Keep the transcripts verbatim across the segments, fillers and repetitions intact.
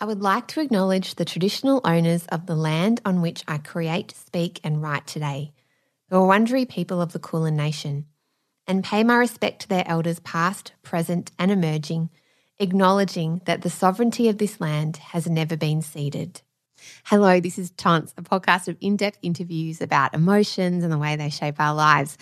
I would like to acknowledge the traditional owners of the land on which I create, speak and write today, the Wurundjeri people of the Kulin Nation, and pay my respect to their elders past, present and emerging, acknowledging that the sovereignty of this land has never been ceded. Hello, this is Taunts, a podcast of in-depth interviews about emotions and the way they shape our lives.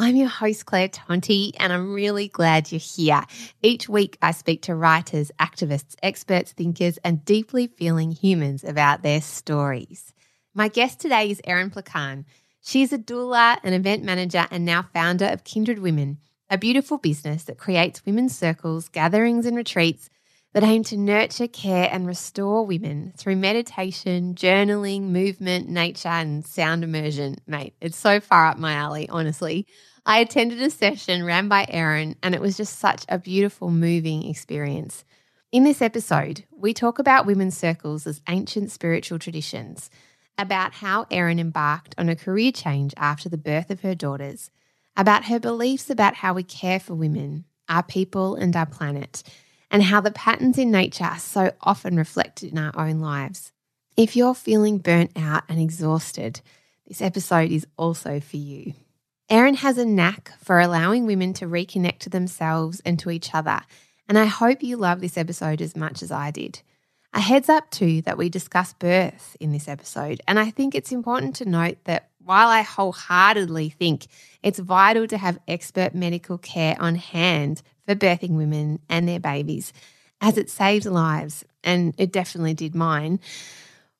I'm your host, Claire Tonty, and I'm really glad you're here. Each week I speak to writers, activists, experts, thinkers, and deeply feeling humans about their stories. My guest today is Erin Placan. She's a doula, an event manager, and now founder of Kindred Women, a beautiful business that creates women's circles, gatherings, and retreats that aim to nurture, care, and restore women through meditation, journaling, movement, nature, and sound immersion. Mate, it's so far up my alley, honestly. I attended a session ran by Erin, and it was just such a beautiful, moving experience. In this episode, we talk about women's circles as ancient spiritual traditions, about how Erin embarked on a career change after the birth of her daughters, about her beliefs about how we care for women, our people, and our planet, and how the patterns in nature are so often reflected in our own lives. If you're feeling burnt out and exhausted, this episode is also for you. Erin has a knack for allowing women to reconnect to themselves and to each other, and I hope you love this episode as much as I did. A heads up too that we discuss birth in this episode, and I think it's important to note that while I wholeheartedly think it's vital to have expert medical care on hand for birthing women and their babies, as it saved lives, and it definitely did mine,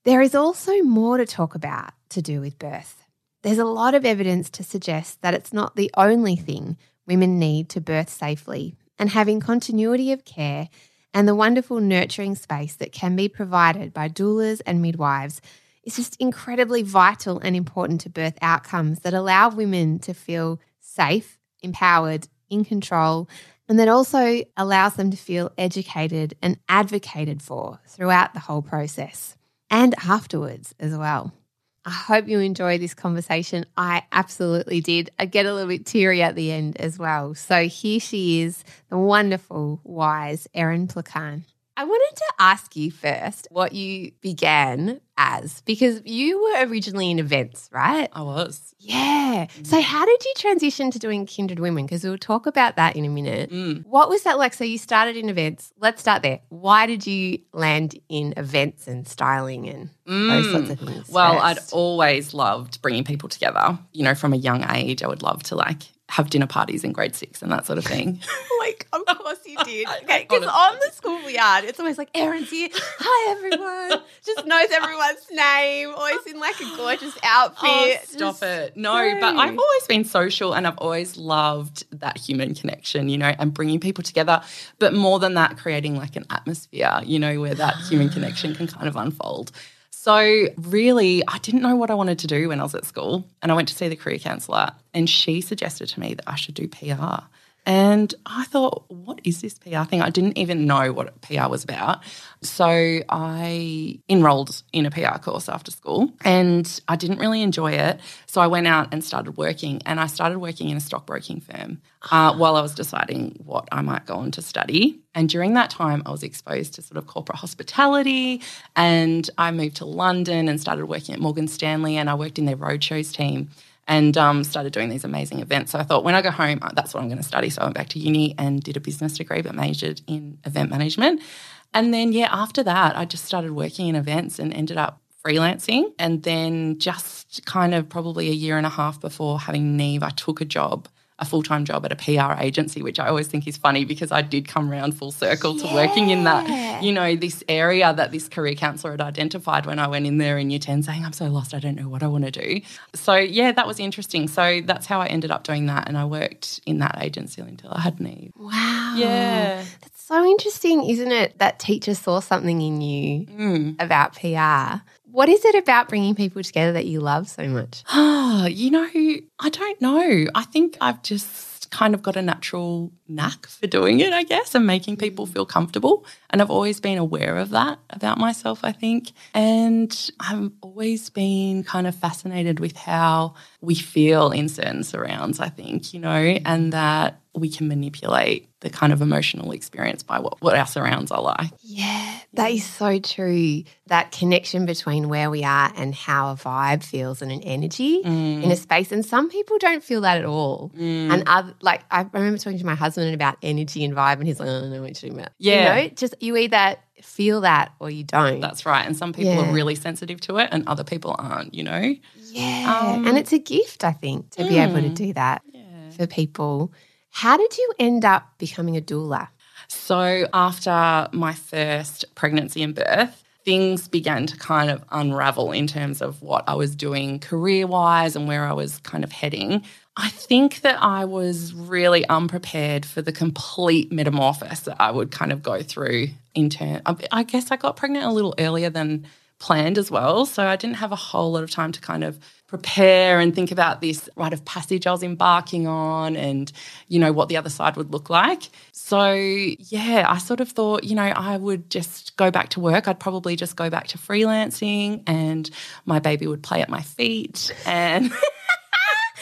there is also more to talk about to do with birth. There's a lot of evidence to suggest that it's not the only thing women need to birth safely, and having continuity of care and the wonderful nurturing space that can be provided by doulas and midwives is just incredibly vital and important to birth outcomes that allow women to feel safe, empowered, in control, and that also allows them to feel educated and advocated for throughout the whole process and afterwards as well. I hope you enjoyed this conversation. I absolutely did. I get a little bit teary at the end as well. So here she is, the wonderful, wise Erin Placan. I wanted to ask you first what you began as, because you were originally in events, right? I was. Yeah. So how did you transition to doing Kindred Women? Because we'll talk about that in a minute. Mm. What was that like? So you started in events. Let's start there. Why did you land in events and styling and mm. those sorts of things? Well, first? I'd always loved bringing people together. You know, from a young age, I would love to like have dinner parties in grade six and that sort of thing. Like, of course you did. Okay, because on the schoolyard, it's always like, Erin's here. Hi, everyone. Just knows everyone's name. Always in like a gorgeous outfit. Oh, stop Just, it. No, no, but I've always been social and I've always loved that human connection, you know, and bringing people together. But more than that, creating like an atmosphere, you know, where that human connection can kind of unfold. So really, I didn't know what I wanted to do when I was at school, and I went to see the career counsellor, and she suggested to me that I should do P R. And I thought, what is this P R thing? I didn't even know what P R was about. So I enrolled in a P R course after school, and I didn't really enjoy it. So I went out and started working, and I started working in a stockbroking firm uh, while I was deciding what I might go on to study. And during that time, I was exposed to sort of corporate hospitality, and I moved to London and started working at Morgan Stanley, and I worked in their roadshows team and um, started doing these amazing events. So I thought, when I go home, that's what I'm going to study. So I went back to uni and did a business degree but majored in event management. And then, yeah, after that, I just started working in events and ended up freelancing. And then just kind of probably a year and a half before having Neve, I took a job a full-time job at a P R agency, which I always think is funny because I did come round full circle to yeah. working in that, you know, this area that this career counsellor had identified when I went in there in year ten saying, I'm so lost, I don't know what I want to do. So, yeah, that was interesting. So that's how I ended up doing that, and I worked in that agency until I had Neve. Wow. Yeah. That's so interesting, isn't it, that teacher saw something in you mm. about P R. What is it about bringing people together that you love so much? Oh, you know, I don't know. I think I've just kind of got a natural knack for doing it, I guess, and making people feel comfortable. And I've always been aware of that about myself, I think. And I've always been kind of fascinated with how we feel in certain surrounds, I think, you know, and that we can manipulate the kind of emotional experience by what, what our surrounds are like. Yeah, that is so true. That connection between where we are and how a vibe feels and an energy mm. in a space. And some people don't feel that at all. Mm. And other, like I remember talking to my husband about energy and vibe and he's like, oh, I don't know what you're talking about. Yeah. You know, just you either feel that or you don't. That's right. And some people yeah. are really sensitive to it and other people aren't, you know. Yeah. Um, and it's a gift, I think, to mm. be able to do that yeah. for people. How did you end up becoming a doula? So after my first pregnancy and birth, things began to kind of unravel in terms of what I was doing career-wise and where I was kind of heading. I think that I was really unprepared for the complete metamorphosis that I would kind of go through in terms of, I guess I got pregnant a little earlier than planned as well, so I didn't have a whole lot of time to kind of prepare and think about this rite of passage I was embarking on and, you know, what the other side would look like. So, yeah, I sort of thought, you know, I would just go back to work. I'd probably just go back to freelancing and my baby would play at my feet. And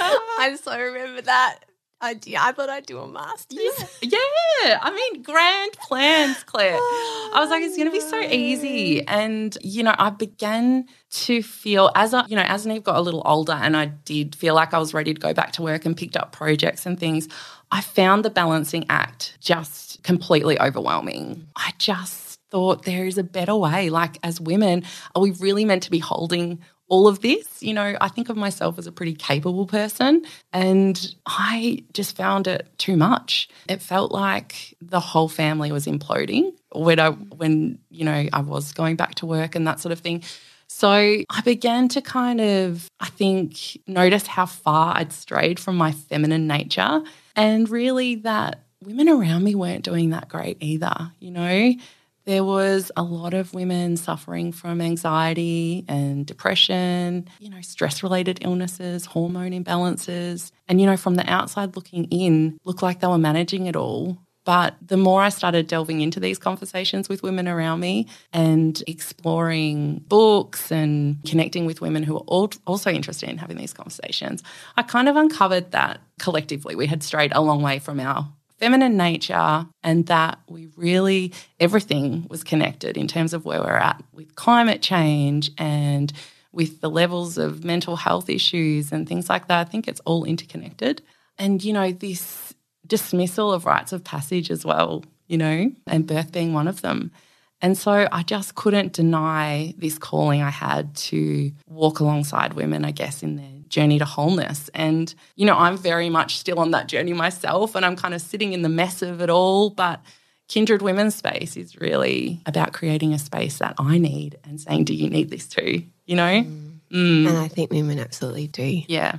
I so remember that idea. I thought I'd do a master's. Yeah, yeah. I mean, grand plans, Claire. Oh, I was like, it's going to be so easy. And, you know, I began to feel as I, you know, as Neve got a little older and I did feel like I was ready to go back to work and picked up projects and things, I found the balancing act just completely overwhelming. I just thought there is a better way. Like as women, are we really meant to be holding all of this? You know, I think of myself as a pretty capable person and I just found it too much. It felt like the whole family was imploding when, I, when you know, I was going back to work and that sort of thing. So I began to kind of, I think, notice how far I'd strayed from my feminine nature and really that women around me weren't doing that great either, you know. There was a lot of women suffering from anxiety and depression, you know, stress-related illnesses, hormone imbalances, and, you know, from the outside looking in, looked like they were managing it all. But the more I started delving into these conversations with women around me and exploring books and connecting with women who were also interested in having these conversations, I kind of uncovered that collectively we had strayed a long way from our feminine nature and that we really, everything was connected in terms of where we're at with climate change and with the levels of mental health issues and things like that. I think it's all interconnected. And, you know, this dismissal of rites of passage as well, you know, and birth being one of them. And so I just couldn't deny this calling I had to walk alongside women, I guess, in their journey to wholeness. And, you know, I'm very much still on that journey myself and I'm kind of sitting in the mess of it all. But Kindred Women's Space is really about creating a space that I need and saying, do you need this too, you know? Mm. Mm. And I think women absolutely do. Yeah.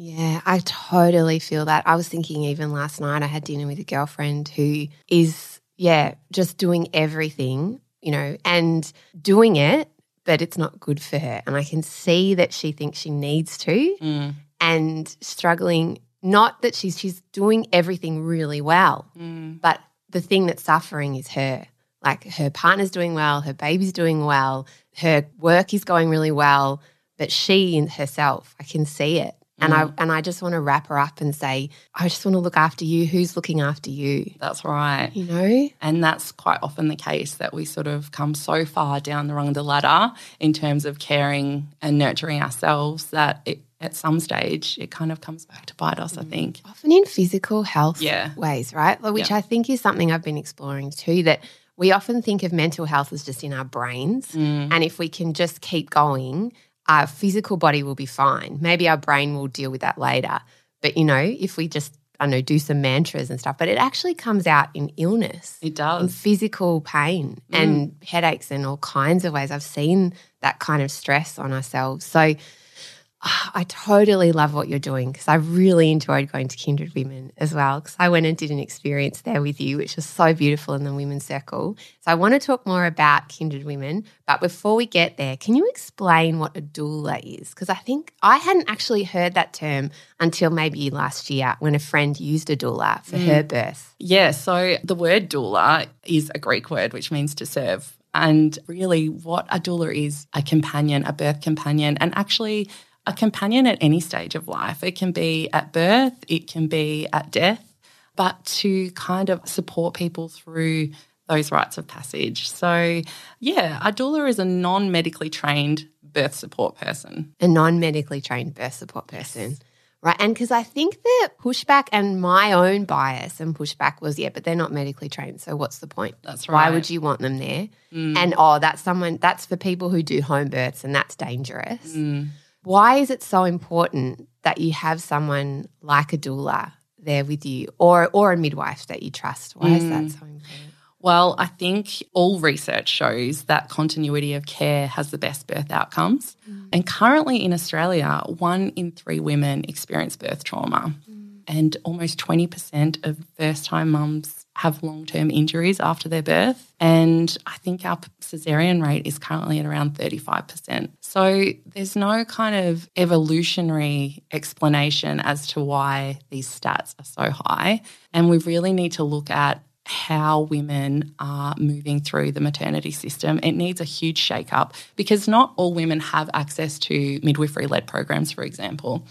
Yeah, I totally feel that. I was thinking even last night I had dinner with a girlfriend who is, yeah, just doing everything, you know, and doing it, but it's not good for her. And I can see that she thinks she needs to mm. and struggling, not that she's she's doing everything really well, mm. but the thing that's suffering is her. Like her partner's doing well, her baby's doing well, her work is going really well, but she herself, I can see it. And mm. I and I just want to wrap her up and say, I just want to look after you. Who's looking after you? That's right. You know? And that's quite often the case that we sort of come so far down the rung of the ladder in terms of caring and nurturing ourselves that it, at some stage it kind of comes back to bite us, mm. I think. Often in physical health yeah. ways, right? Which yeah. I think is something I've been exploring too, that we often think of mental health as just in our brains mm. and if we can just keep going – our physical body will be fine. Maybe our brain will deal with that later. But, you know, if we just, I don't know, do some mantras and stuff, but it actually comes out in illness. It does. In physical pain mm. and headaches and all kinds of ways. I've seen that kind of stress on ourselves. So oh, I totally love what you're doing because I really enjoyed going to Kindred Women as well because I went and did an experience there with you, which was so beautiful in the Women's Circle. So I want to talk more about Kindred Women, but before we get there, can you explain what a doula is? Because I think I hadn't actually heard that term until maybe last year when a friend used a doula for mm. her birth. Yeah, so the word doula is a Greek word which means to serve, and really what a doula is, a companion, a birth companion, and actually – a companion at any stage of life. It can be at birth, it can be at death, but to kind of support people through those rites of passage. So, yeah, a doula is a non-medically trained birth support person. A non-medically trained birth support person. Yes. Right, and because I think the pushback and my own bias and pushback was, yeah, but they're not medically trained, so what's the point? That's right. Why would you want them there? Mm. And, oh, that's someone that's for people who do home births and that's dangerous. Mm. Why is it so important that you have someone like a doula there with you or or a midwife that you trust? Why mm. is that so important? Well, I think all research shows that continuity of care has the best birth outcomes. Mm. And currently in Australia, one in three women experience birth trauma. Mm. And almost twenty percent of first-time mums have long-term injuries after their birth. And I think our caesarean rate is currently at around thirty-five percent. So there's no kind of evolutionary explanation as to why these stats are so high. And we really need to look at how women are moving through the maternity system. It needs a huge shake-up because not all women have access to midwifery-led programs, for example,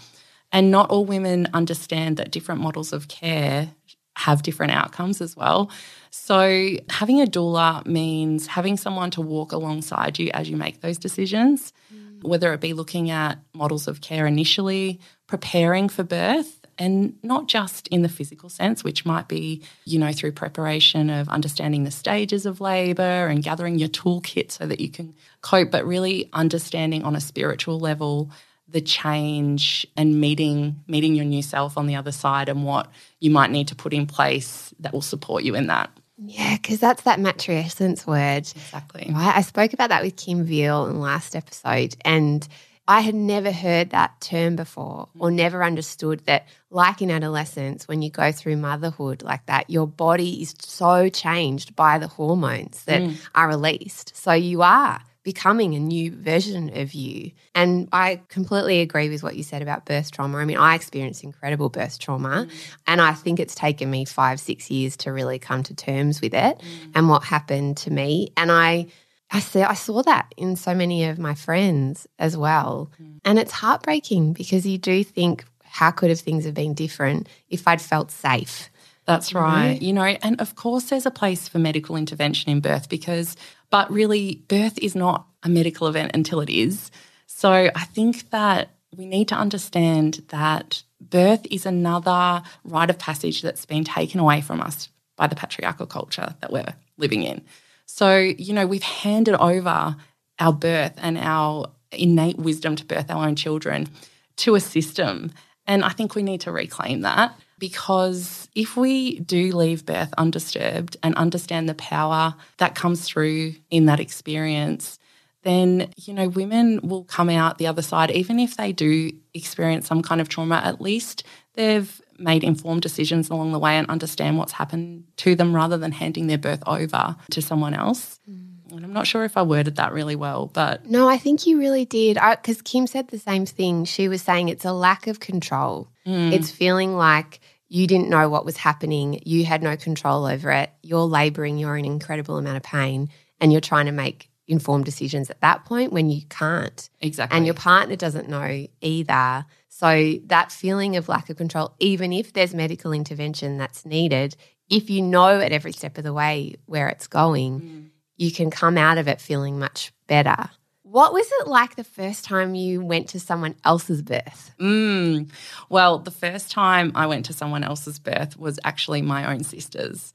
and not all women understand that different models of care have different outcomes as well. So having a doula means having someone to walk alongside you as you make those decisions, mm. whether it be looking at models of care initially, preparing for birth, and not just in the physical sense, which might be, you know, through preparation of understanding the stages of labour and gathering your toolkit so that you can cope, but really understanding on a spiritual level the change and meeting meeting your new self on the other side and what you might need to put in place that will support you in that. Yeah, because that's that matrescence word. Exactly. Right? I spoke about that with Kim Veal in the last episode, and I had never heard that term before or never understood that, like in adolescence, when you go through motherhood like that, your body is so changed by the hormones that mm. are released. So you are becoming a new version of you. And I completely agree with what you said about birth trauma. I mean, I experienced incredible birth trauma mm. and I think it's taken me five, six years to really come to terms with it mm. and what happened to me. And I I see, I saw that in so many of my friends as well. Mm. And it's heartbreaking because you do think, how could have things have been different if I'd felt safe? That's right. Mm. You know, and of course there's a place for medical intervention in birth because, but really birth is not a medical event until it is. So I think that we need to understand that birth is another rite of passage that's been taken away from us by the patriarchal culture that we're living in. So, you know, we've handed over our birth and our innate wisdom to birth our own children to a system. And I think we need to reclaim that because if we do leave birth undisturbed and understand the power that comes through in that experience, then, you know, women will come out the other side, even if they do experience some kind of trauma, at least they've made informed decisions along the way and understand what's happened to them rather than handing their birth over to someone else. Mm. And I'm not sure if I worded that really well, but... No, I think you really did because Kim said the same thing. She was saying it's a lack of control. Mm. It's feeling like you didn't know what was happening. You had no control over it. You're labouring. You're in an incredible amount of pain and you're trying to make informed decisions at that point when you can't. Exactly. And your partner doesn't know either. So that feeling of lack of control, even if there's medical intervention that's needed, if you know at every step of the way where it's going, mm. you can come out of it feeling much better. What was it like the first time you went to someone else's birth? Mm. Well, the first time I went to someone else's birth was actually my own sister's.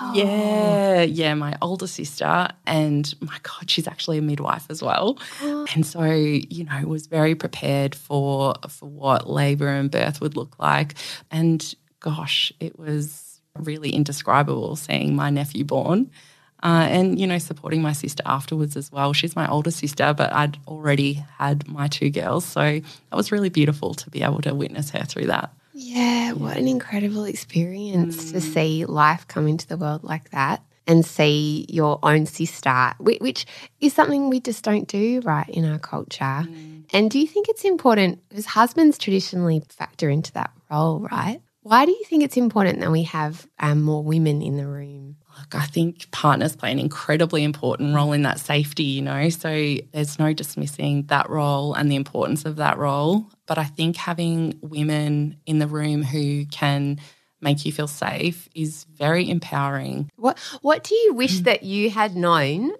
Wow. Yeah, yeah, my older sister, and my God, she's actually a midwife as well. Oh. And so, you know, was very prepared for for what labour and birth would look like. And gosh, it was really indescribable seeing my nephew born uh, and, you know, supporting my sister afterwards as well. She's my older sister, but I'd already had my two girls. So that was really beautiful to be able to witness her through that. Yeah, what an incredible experience mm. to see life come into the world like that and see your own sister, which is something we just don't do right in our culture. Mm. And do you think it's important, because husbands traditionally factor into that role, right? Why do you think it's important that we have um, more women in the room? Look, I think partners play an incredibly important role in that safety, you know, so there's no dismissing that role and the importance of that role. But I think having women in the room who can make you feel safe is very empowering. What What do you wish mm. that you had known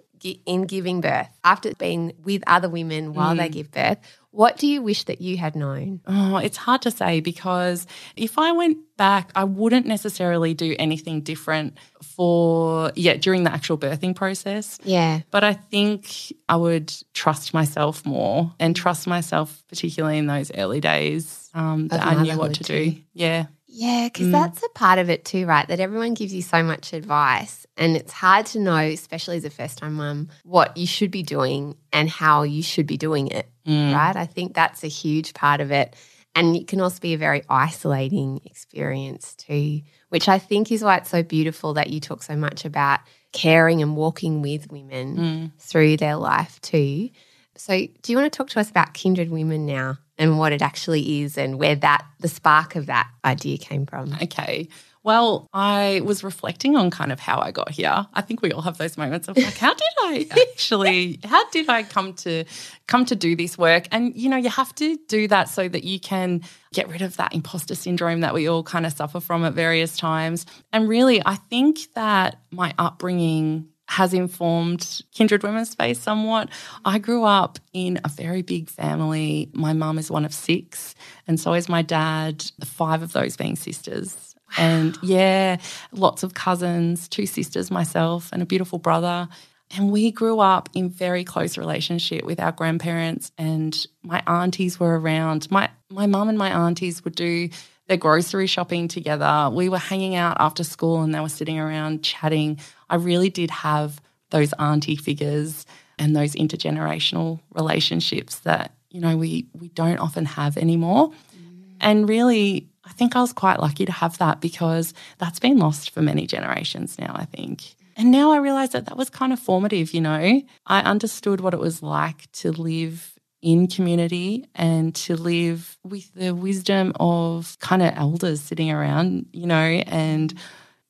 in giving birth, after being with other women while mm. they give birth? What do you wish that you had known? Oh, it's hard to say, because if I went back, I wouldn't necessarily do anything different for, yeah, during the actual birthing process. Yeah. But I think I would trust myself more and trust myself, particularly in those early days, um, that I knew what to do. Yeah. Yeah, because mm. that's a part of it too, right, that everyone gives you so much advice and it's hard to know, especially as a first-time mum, what you should be doing and how you should be doing it, mm. right? I think that's a huge part of it, and it can also be a very isolating experience too, which I think is why it's so beautiful that you talk so much about caring and walking with women mm. through their life too. So do you want to talk to us about Kindred Women now? And what it actually is and where that the spark of that idea came from. Okay. Well, I was reflecting on kind of how I got here. I think we all have those moments of like, how did I actually, how did I come to come to do this work? And, you know, you have to do that so that you can get rid of that imposter syndrome that we all kind of suffer from at various times. And really, I think that my upbringing has informed Kindred Women's space somewhat. I grew up in a very big family. My mum is one of six, and so is my dad, five of those being sisters. Wow. And, yeah, lots of cousins, two sisters, myself, and a beautiful brother. And we grew up in very close relationship with our grandparents, and my aunties were around. My my mum and my aunties would do their grocery shopping together. We were hanging out after school and they were sitting around chatting. I really did have those auntie figures and those intergenerational relationships that, you know, we, we don't often have anymore. Mm. And really, I think I was quite lucky to have that, because that's been lost for many generations now, I think. And now I realise that that was kind of formative, you know. I understood what it was like to live in community and to live with the wisdom of kind of elders sitting around, you know, and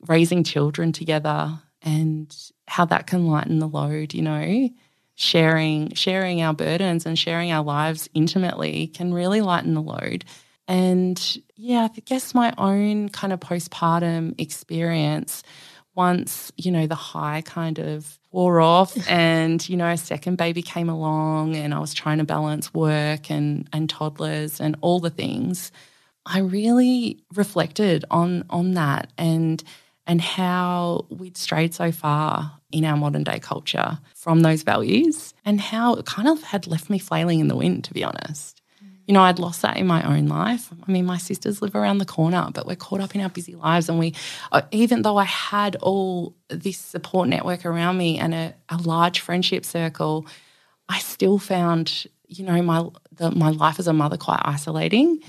raising children together, and how that can lighten the load, you know. Sharing, sharing our burdens and sharing our lives intimately can really lighten the load. And, yeah, I guess my own kind of postpartum experience, once, you know, the high kind of wore off and, you know, a second baby came along and I was trying to balance work and, and toddlers and all the things, I really reflected on on that and and how we'd strayed so far in our modern day culture from those values, and how it kind of had left me flailing in the wind, to be honest. You know, I'd lost that in my own life. I mean, my sisters live around the corner, but we're caught up in our busy lives, and we, even though I had all this support network around me and a, a large friendship circle, I still found, you know, my the, my life as a mother quite isolating. Mm.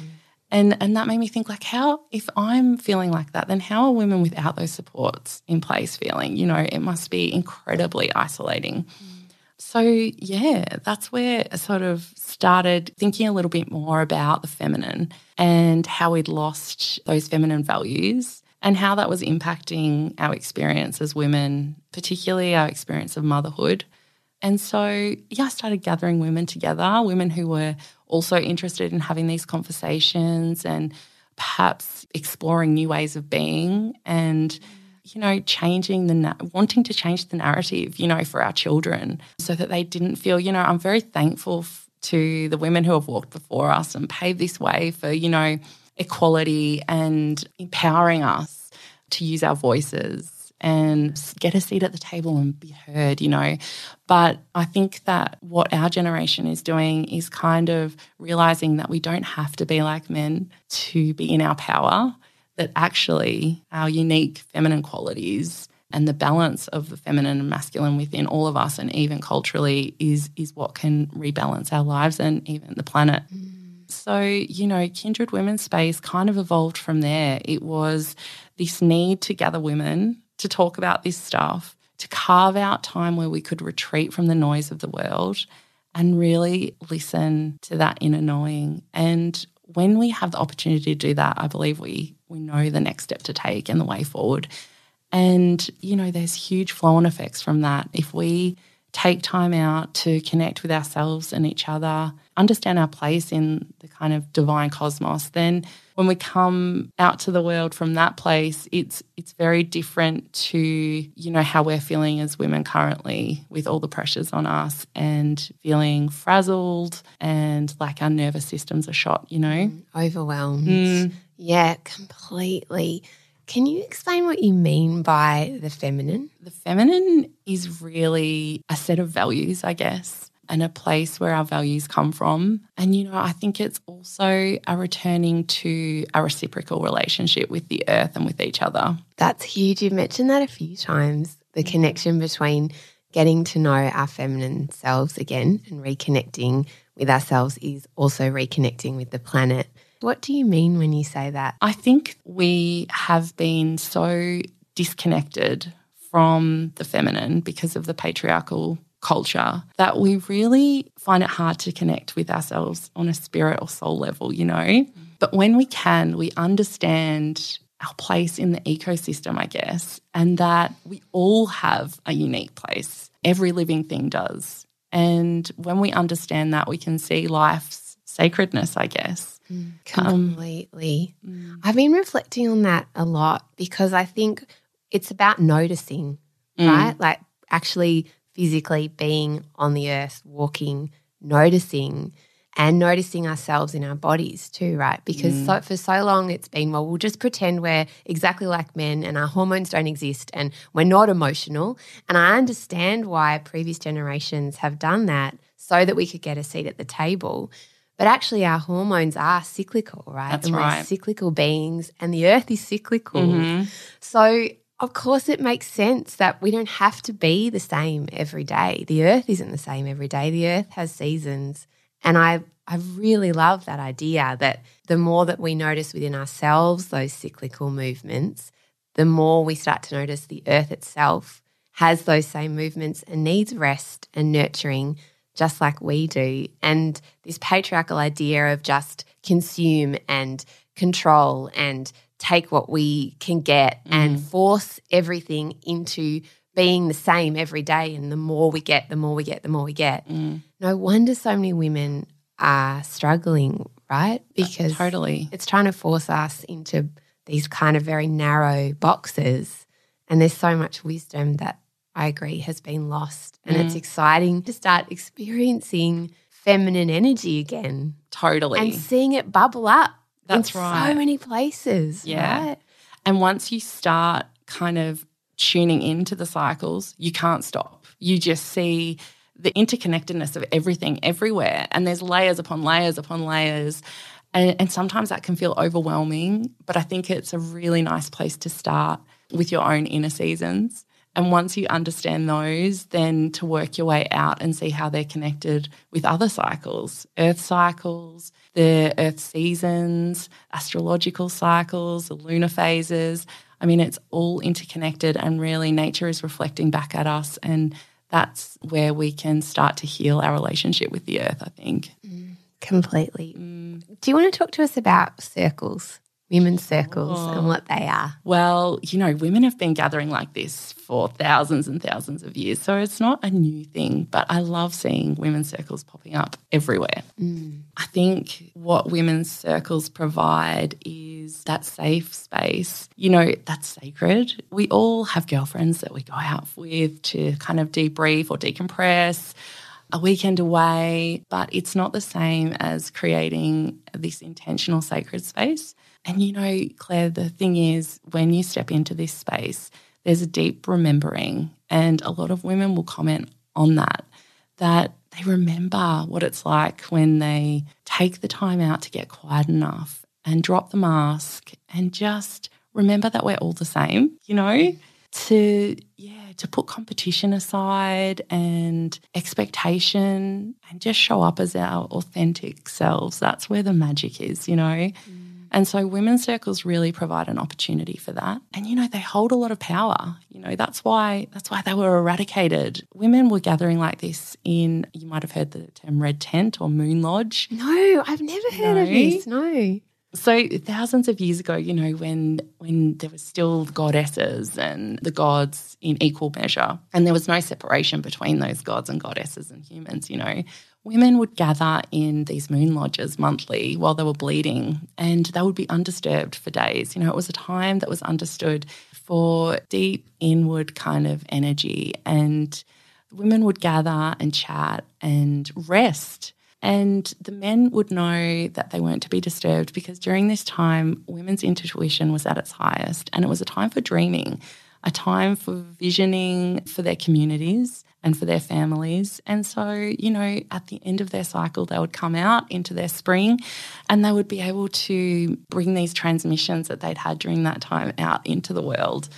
And and that made me think, like, how, if I'm feeling like that, then how are women without those supports in place feeling? You know, it must be incredibly isolating. Mm. So, yeah, that's where I sort of started thinking a little bit more about the feminine and how we'd lost those feminine values and how that was impacting our experience as women, particularly our experience of motherhood. And so, yeah, I started gathering women together, women who were also interested in having these conversations and perhaps exploring new ways of being and, you know, changing the, na- wanting to change the narrative, you know, for our children, so that they didn't feel, you know, I'm very thankful f- to the women who have walked before us and paved this way for, you know, equality and empowering us to use our voices and get a seat at the table and be heard, you know. But I think that what our generation is doing is kind of realising that we don't have to be like men to be in our power, that actually our unique feminine qualities and the balance of the feminine and masculine within all of us, and even culturally, is is what can rebalance our lives and even the planet. Mm. So, you know, Kindred Women's space kind of evolved from there. It was this need to gather women to talk about this stuff, to carve out time where we could retreat from the noise of the world and really listen to that inner knowing. And when we have the opportunity to do that, I believe we we know the next step to take and the way forward. And, you know, there's huge flow-on effects from that. If we take time out to connect with ourselves and each other, understand our place in the kind of divine cosmos, then when we come out to the world from that place, it's it's very different to, you know, how we're feeling as women currently with all the pressures on us and feeling frazzled and like our nervous systems are shot, you know. Overwhelmed. Mm. Yeah, completely. Can you explain what you mean by the feminine? The feminine is really a set of values, I guess, and a place where our values come from. And, you know, I think it's also a returning to a reciprocal relationship with the earth and with each other. That's huge. You've mentioned that a few times, the connection between getting to know our feminine selves again and reconnecting with ourselves is also reconnecting with the planet. What do you mean when you say that? I think we have been so disconnected from the feminine because of the patriarchal culture that we really find it hard to connect with ourselves on a spirit or soul level, you know. Mm. But when we can, we understand our place in the ecosystem, I guess, and that we all have a unique place. Every living thing does. And when we understand that, we can see life's sacredness, I guess. Completely. Um, I've been reflecting on that a lot because I think it's about noticing, mm. right? Like actually physically being on the earth, walking, noticing and noticing ourselves in our bodies too, right? Because mm. so, for so long it's been, well, we'll just pretend we're exactly like men and our hormones don't exist and we're not emotional. And I understand why previous generations have done that so that we could get a seat at the table. But actually our hormones are cyclical, right? That's and we're right. cyclical beings and the earth is cyclical. Mm-hmm. So of course it makes sense that we don't have to be the same every day. The earth isn't the same every day. The earth has seasons. And I, I really love that idea that the more that we notice within ourselves those cyclical movements, the more we start to notice the earth itself has those same movements and needs rest and nurturing just like we do. And this patriarchal idea of just consume and control and take what we can get mm. and force everything into being the same every day and the more we get, the more we get, the more we get. Mm. No wonder so many women are struggling, right? Because totally. It's trying to force us into these kind of very narrow boxes and there's so much wisdom that I agree, has been lost. And mm. it's exciting to start experiencing feminine energy again. Totally. And seeing it bubble up. That's in right. so many places. Yeah. Right? And once you start kind of tuning into the cycles, you can't stop. You just see the interconnectedness of everything everywhere. And there's layers upon layers upon layers. And, and sometimes that can feel overwhelming, but I think it's a really nice place to start with your own inner seasons. And once you understand those, then to work your way out and see how they're connected with other cycles, earth cycles, the earth seasons, astrological cycles, the lunar phases. I mean, it's all interconnected and really nature is reflecting back at us and that's where we can start to heal our relationship with the earth, I think. Mm, completely. Mm. Do you want to talk to us about circles? Women's circles oh. and what they are. Well, you know, women have been gathering like this for thousands and thousands of years, so it's not a new thing, but I love seeing women's circles popping up everywhere. Mm. I think what women's circles provide is that safe space, you know, that's sacred. We all have girlfriends that we go out with to kind of debrief or decompress, a weekend away, but it's not the same as creating this intentional sacred space. And, you know, Claire, the thing is when you step into this space, there's a deep remembering and a lot of women will comment on that, that they remember what it's like when they take the time out to get quiet enough and drop the mask and just remember that we're all the same, you know, to, yeah, to put competition aside and expectation and just show up as our authentic selves. That's where the magic is, you know. Mm. And so women's circles really provide an opportunity for that. And, you know, they hold a lot of power. You know, that's why that's why they were eradicated. Women were gathering like this in, you might have heard the term Red Tent or Moon Lodge. No, I've never heard no. of this, no. So thousands of years ago, you know, when when there was still goddesses and the gods in equal measure, and there was no separation between those gods and goddesses and humans, you know, women would gather in these moon lodges monthly while they were bleeding, and they would be undisturbed for days. You know, it was a time that was understood for deep inward kind of energy, and women would gather and chat and rest. And the men would know that they weren't to be disturbed because during this time, women's intuition was at its highest, and it was a time for dreaming, a time for visioning for their communities and for their families. And so, you know, at the end of their cycle, they would come out into their spring and they would be able to bring these transmissions that they'd had during that time out into the world.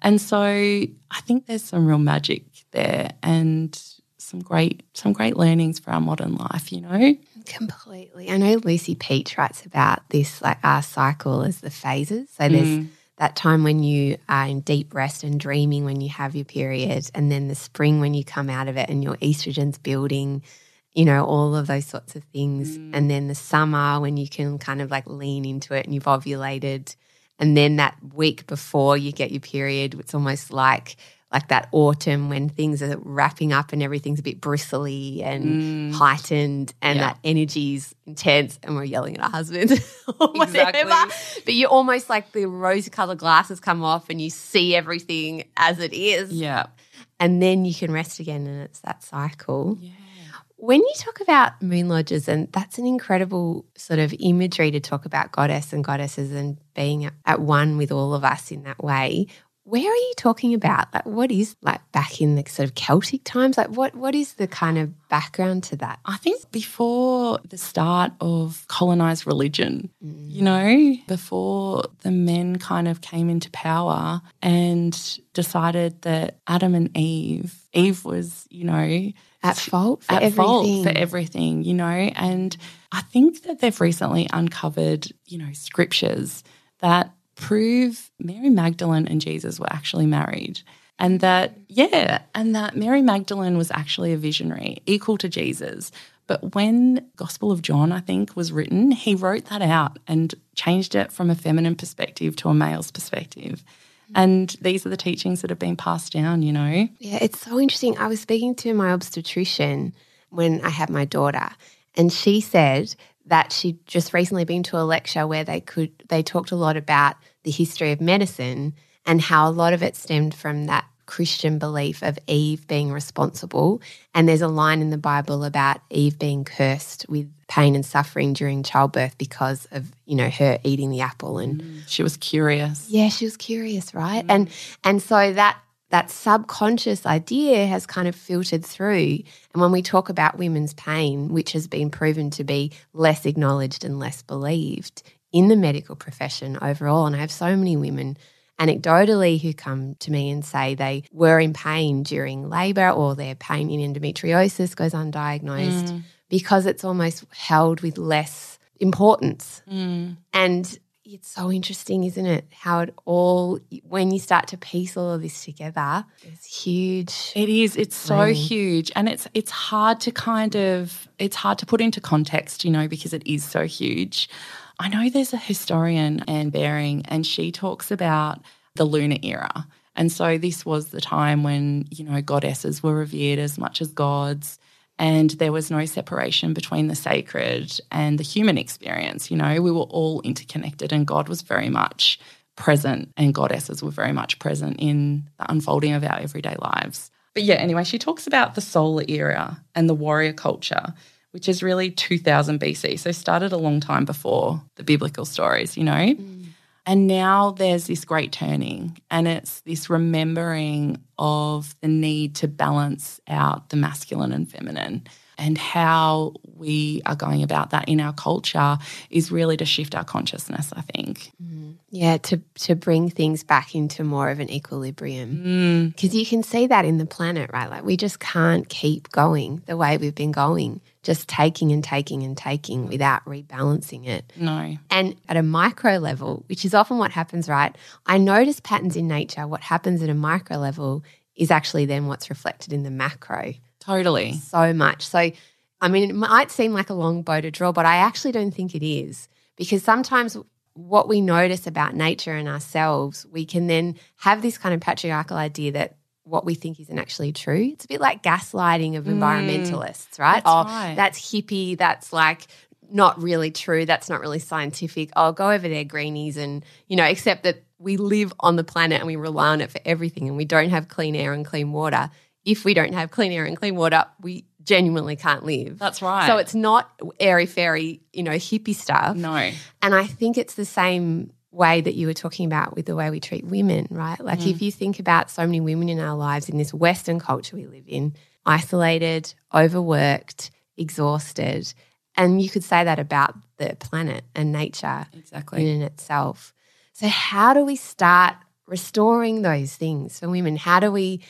And so I think there's some real magic there, and some great some great learnings for our modern life, you know? Completely. I know Lucy Peach writes about this, like our cycle as the phases. So mm. there's that time when you are in deep rest and dreaming when you have your period, and then the spring when you come out of it and your estrogen's building, you know, all of those sorts of things. Mm. And then the summer when you can kind of like lean into it and you've ovulated. And then that week before you get your period, it's almost like – like that autumn when things are wrapping up and everything's a bit bristly and mm. heightened, and yeah. that energy's intense, and we're yelling at our husbands or whatever. Exactly. But you're almost like the rose-coloured glasses come off and you see everything as it is. Yeah. And then you can rest again, and it's that cycle. Yeah. When you talk about moon lodges, and that's an incredible sort of imagery to talk about goddess and goddesses and being at one with all of us in that way. Where are you talking about? Like, what is, like, back in the sort of Celtic times? Like, what what is the kind of background to that? I think before the start of colonised religion, mm. you know, before the men kind of came into power and decided that Adam and Eve, Eve was, you know, at fault for at everything. fault for everything, you know. And I think that they've recently uncovered, you know, scriptures that prove Mary Magdalene and Jesus were actually married, and that, yeah, and that Mary Magdalene was actually a visionary equal to Jesus. But when Gospel of John, I think, was written, he wrote that out and changed it from a feminine perspective to a male's perspective. And these are the teachings that have been passed down, you know. Yeah, it's so interesting. I was speaking to my obstetrician when I had my daughter, and she said that she'd just recently been to a lecture where they could they talked a lot about the history of medicine and how a lot of it stemmed from that Christian belief of Eve being responsible. And there's a line in the Bible about Eve being cursed with pain and suffering during childbirth because of, you know, her eating the apple. And mm, she was curious. Yeah, she was curious, right? Mm. And and so that that subconscious idea has kind of filtered through. And when we talk about women's pain, which has been proven to be less acknowledged and less believed in the medical profession overall, and I have so many women anecdotally who come to me and say they were in pain during labour, or their pain in endometriosis goes undiagnosed mm. because it's almost held with less importance. Mm. And it's so interesting, isn't it, how it all, when you start to piece all of this together, it's huge. It is. It's so huge. And it's it's hard to kind of, it's hard to put into context, you know, because it is so huge. I know there's a historian, Anne Baring, and she talks about the lunar era. And so this was the time when, you know, goddesses were revered as much as gods, and there was no separation between the sacred and the human experience. You know, we were all interconnected, and God was very much present, and goddesses were very much present in the unfolding of our everyday lives. But yeah, anyway, she talks about the solar era and the warrior culture, which is really two thousand B C, so started a long time before the biblical stories, you know. Mm. And now there's this great turning, and it's this remembering of the need to balance out the masculine and feminine, and how we are going about that in our culture is really to shift our consciousness, I think. Mm. Yeah, to to bring things back into more of an equilibrium. Because mm. you can see that in the planet, right? Like, we just can't keep going the way we've been going, just taking and taking and taking without rebalancing it. No. And at a micro level, which is often what happens, right? I notice patterns in nature. What happens at a micro level is actually then what's reflected in the macro. Totally. So much. So, I mean, it might seem like a long bow to draw, but I actually don't think it is, because sometimes what we notice about nature and ourselves, we can then have this kind of patriarchal idea that what we think isn't actually true. It's a bit like gaslighting of mm. environmentalists, right? That's oh, right. That's hippie, that's like not really true, that's not really scientific. I'll go over there, greenies, and, you know, except that we live on the planet and we rely on it for everything, and we don't have clean air and clean water. If we don't have clean air and clean water, we genuinely can't live. That's right. So it's not airy-fairy, you know, hippie stuff. No. And I think it's the same way that you were talking about with the way we treat women, right? Like mm. if you think about so many women in our lives in this Western culture we live in, isolated, overworked, exhausted, and you could say that about the planet and nature exactly. in itself. So how do we start restoring those things for women? How do we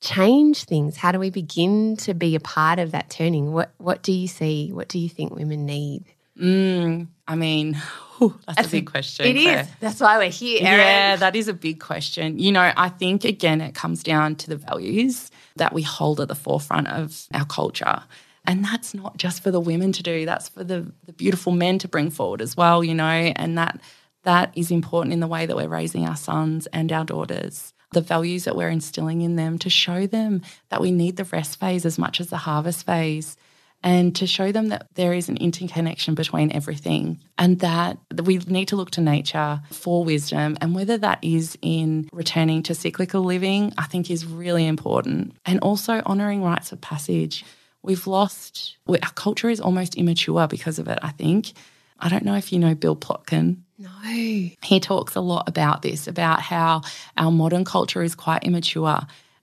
change things? How do we begin to be a part of that turning? What What do you see? What do you think women need? Mm, I mean, whew, that's, that's a big question. It Claire. Is. That's why we're here, Erin. Yeah, that is a big question. You know, I think, again, it comes down to the values that we hold at the forefront of our culture. And that's not just for the women to do, that's for the, the beautiful men to bring forward as well, you know, and that that is important in the way that we're raising our sons and our daughters, the values that we're instilling in them to show them that we need the rest phase as much as the harvest phase, and to show them that there is an interconnection between everything and that we need to look to nature for wisdom. And whether that is in returning to cyclical living, I think is really important, and also honouring rites of passage. We've lost, our culture is almost immature because of it, I think. I don't know if you know Bill Plotkin. No. He talks a lot about this, about how our modern culture is quite immature,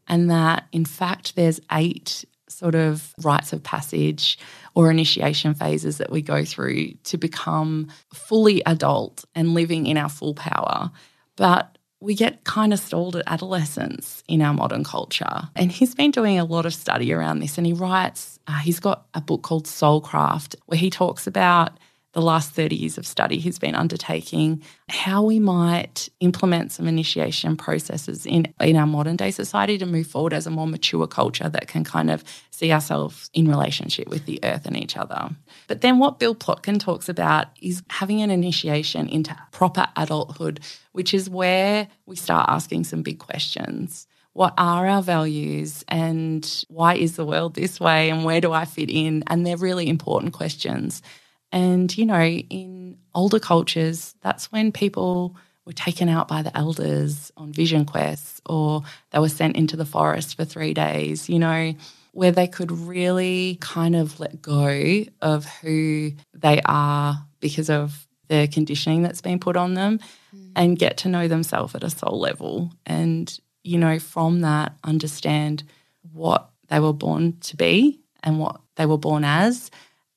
and that, in fact, there's eight sort of rites of passage or initiation phases that we go through to become fully adult and living in our full power. But we get kind of stalled at adolescence in our modern culture. And he's been doing a lot of study around this, and he writes, uh, he's got a book called Soulcraft where he talks about the last thirty years of study he's been undertaking, how we might implement some initiation processes in, in our modern day society to move forward as a more mature culture that can kind of see ourselves in relationship with the earth and each other. But then what Bill Plotkin talks about is having an initiation into proper adulthood, which is where we start asking some big questions. What are our values, and why is the world this way, and where do I fit in? And they're really important questions. And, you know, in older cultures, that's when people were taken out by the elders on vision quests, or they were sent into the forest for three days, you know, where they could really kind of let go of who they are because of the conditioning that's been put on them mm. and get to know themselves at a soul level. And, you know, from that, understand what they were born to be and what they were born as,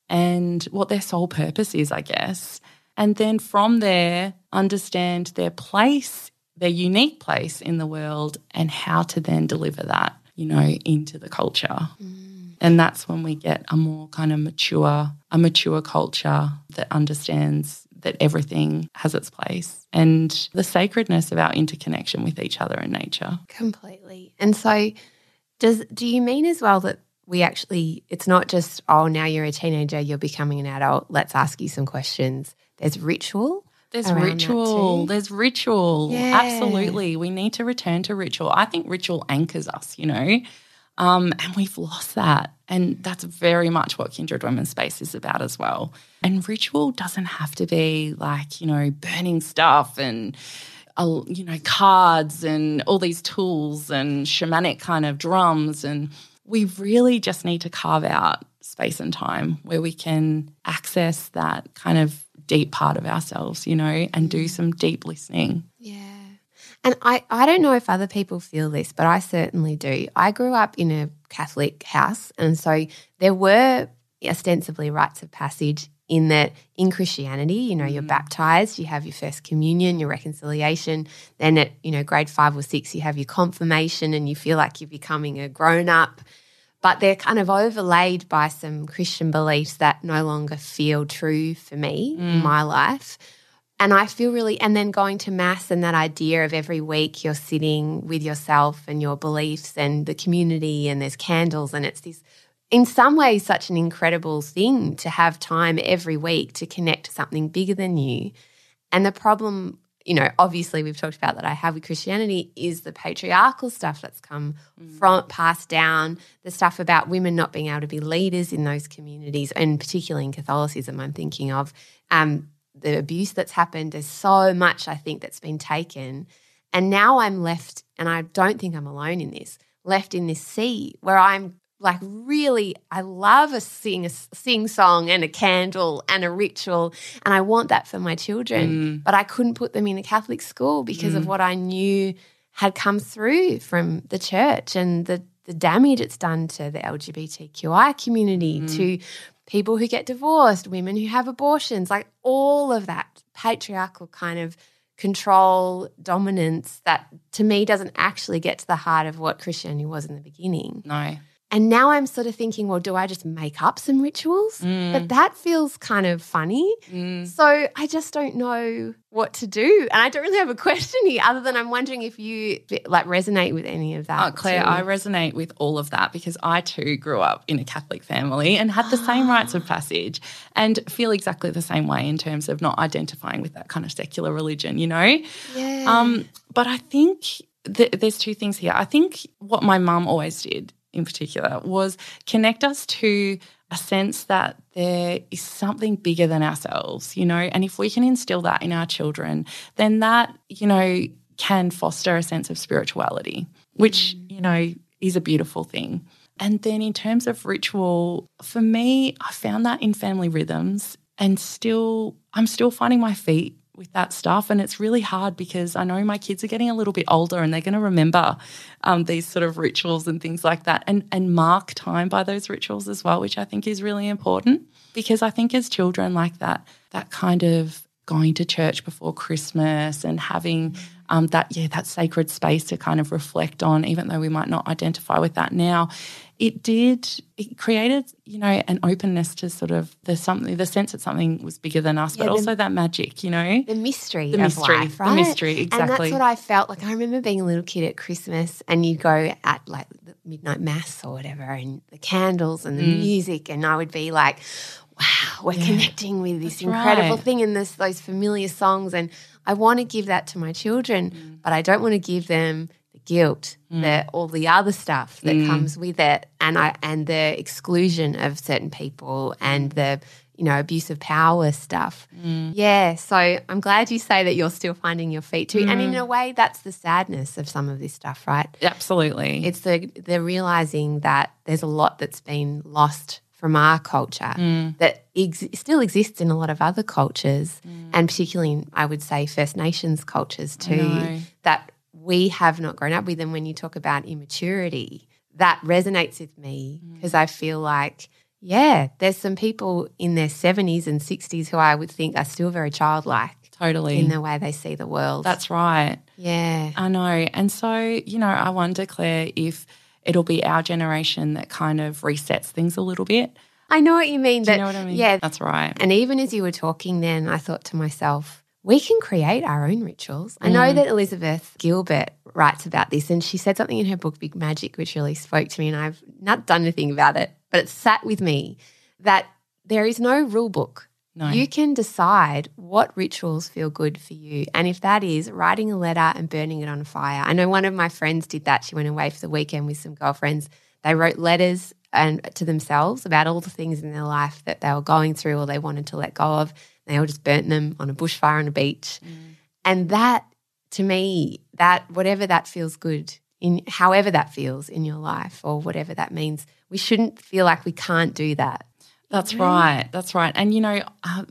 and what their sole purpose is, I guess. And then from there, understand their place, their unique place in the world, and how to then deliver that, you know, into the culture. Mm. And that's when we get a more kind of mature, a mature culture that understands that everything has its place and the sacredness of our interconnection with each other and nature. Completely. And so does do you mean as well that we actually, it's not just, oh, now you're a teenager, you're becoming an adult, let's ask you some questions. There's ritual. There's ritual. There's ritual. Yeah. Absolutely. We need to return to ritual. I think ritual anchors us, you know, um, and we've lost that. And that's very much what Kindred Women's Space is about as well. And ritual doesn't have to be like, you know, burning stuff and, uh, you know, cards and all these tools and shamanic kind of drums and we really just need to carve out space and time where we can access that kind of deep part of ourselves, you know, and do some deep listening. Yeah. And I, I don't know if other people feel this, but I certainly do. I grew up in a Catholic house, and so there were ostensibly rites of passage in that in Christianity, you know, you're mm. baptised, you have your first communion, your reconciliation. Then at, you know, grade five or six, you have your confirmation and you feel like you're becoming a grown-up. But they're kind of overlaid by some Christian beliefs that no longer feel true for me mm. in my life. And I feel really – and then going to Mass and that idea of every week you're sitting with yourself and your beliefs and the community, and there's candles, and it's this in some ways such an incredible thing to have time every week to connect to something bigger than you. And the problem, you know, obviously we've talked about that I have with Christianity is the patriarchal stuff that's come mm. from passed down, the stuff about women not being able to be leaders in those communities, and particularly in Catholicism I'm thinking of, um, the abuse that's happened. There's so much I think that's been taken, and now I'm left, and I don't think I'm alone in this, left in this sea where I'm like really I love a sing, a sing song and a candle and a ritual, and I want that for my children, mm. but I couldn't put them in a Catholic school because mm. of what I knew had come through from the church and the, the damage it's done to the L G B T Q I community, mm. to people who get divorced, women who have abortions, like all of that patriarchal kind of control, dominance that to me doesn't actually get to the heart of what Christianity was in the beginning. No. And now I'm sort of thinking, well, do I just make up some rituals? Mm. But that feels kind of funny. Mm. So I just don't know what to do. And I don't really have a question here other than I'm wondering if you like resonate with any of that. Oh, Claire, too. I resonate with all of that because I too grew up in a Catholic family and had the same rites of passage and feel exactly the same way in terms of not identifying with that kind of secular religion, you know? Yeah. Um, but I think th- there's two things here. I think what my mum always did in particular, was connect us to a sense that there is something bigger than ourselves, you know, and if we can instill that in our children, then that, you know, can foster a sense of spirituality, which, you know, is a beautiful thing. And then in terms of ritual, for me, I found that in family rhythms and still I'm still finding my feet with that stuff, and it's really hard because I know my kids are getting a little bit older and they're going to remember um, these sort of rituals and things like that, and, and mark time by those rituals as well, which I think is really important because I think as children like that, that kind of going to church before Christmas and having um, that, yeah, that sacred space to kind of reflect on, even though we might not identify with that now, it did, it created, you know, an openness to sort of the something, the sense that something was bigger than us, yeah, but the, also that magic, you know. The mystery the of mystery, life, right? The mystery, exactly. And that's what I felt like. I remember being a little kid at Christmas and you go at like the midnight mass or whatever and the candles and the mm. music, and I would be like, wow, we're yeah. connecting with this that's incredible right. thing and this, those familiar songs, and I want to give that to my children, mm. but I don't want to give them guilt, mm. the, all the other stuff that mm. comes with it, and I and the exclusion of certain people and the, you know, abuse of power stuff. Mm. Yeah, so I'm glad you say that you're still finding your feet too, mm. and in a way that's the sadness of some of this stuff, right? Absolutely. It's the, the realising that there's a lot that's been lost from our culture mm. that ex- still exists in a lot of other cultures mm. and particularly in, I would say, First Nations cultures too, that we have not grown up with. And when you talk about immaturity, that resonates with me because mm. I feel like, yeah, there's some people in their seventies and sixties who I would think are still very childlike. Totally. In the way they see the world. That's right. Yeah. I know. And so, you know, I wonder, Claire, if it'll be our generation that kind of resets things a little bit. I know what you mean. Do that, you know what I mean? Yeah. That's right. And even as you were talking then, I thought to myself, we can create our own rituals. I know mm. that Elizabeth Gilbert writes about this, and she said something in her book, Big Magic, which really spoke to me, and I've not done anything about it, but it sat with me that there is no rule book. No. You can decide what rituals feel good for you, and if that is writing a letter and burning it on fire. I know one of my friends did that. She went away for the weekend with some girlfriends. They wrote letters and to themselves about all the things in their life that they were going through or they wanted to let go of. They all just burnt them on a bushfire on a beach. Mm. And that, to me, that whatever that feels good, in, however that feels in your life or whatever that means, we shouldn't feel like we can't do that. That's really? right. That's right. And, you know, uh,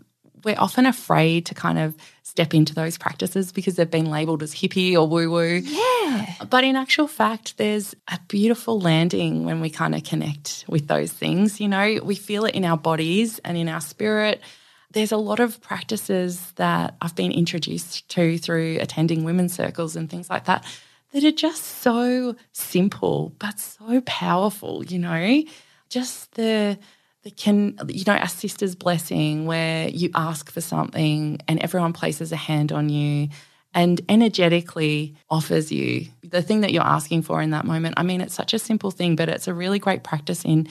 we're often afraid to kind of step into those practices because they've been labelled as hippie or woo-woo. Yeah. But in actual fact, there's a beautiful landing when we kind of connect with those things. You know, we feel it in our bodies and in our spirit. There's a lot of practices that I've been introduced to through attending women's circles and things like that that are just so simple but so powerful, you know. Just the, the can, you know, a sister's blessing where you ask for something and everyone places a hand on you and energetically offers you the thing that you're asking for in that moment. I mean, it's such a simple thing, but it's a really great practice in,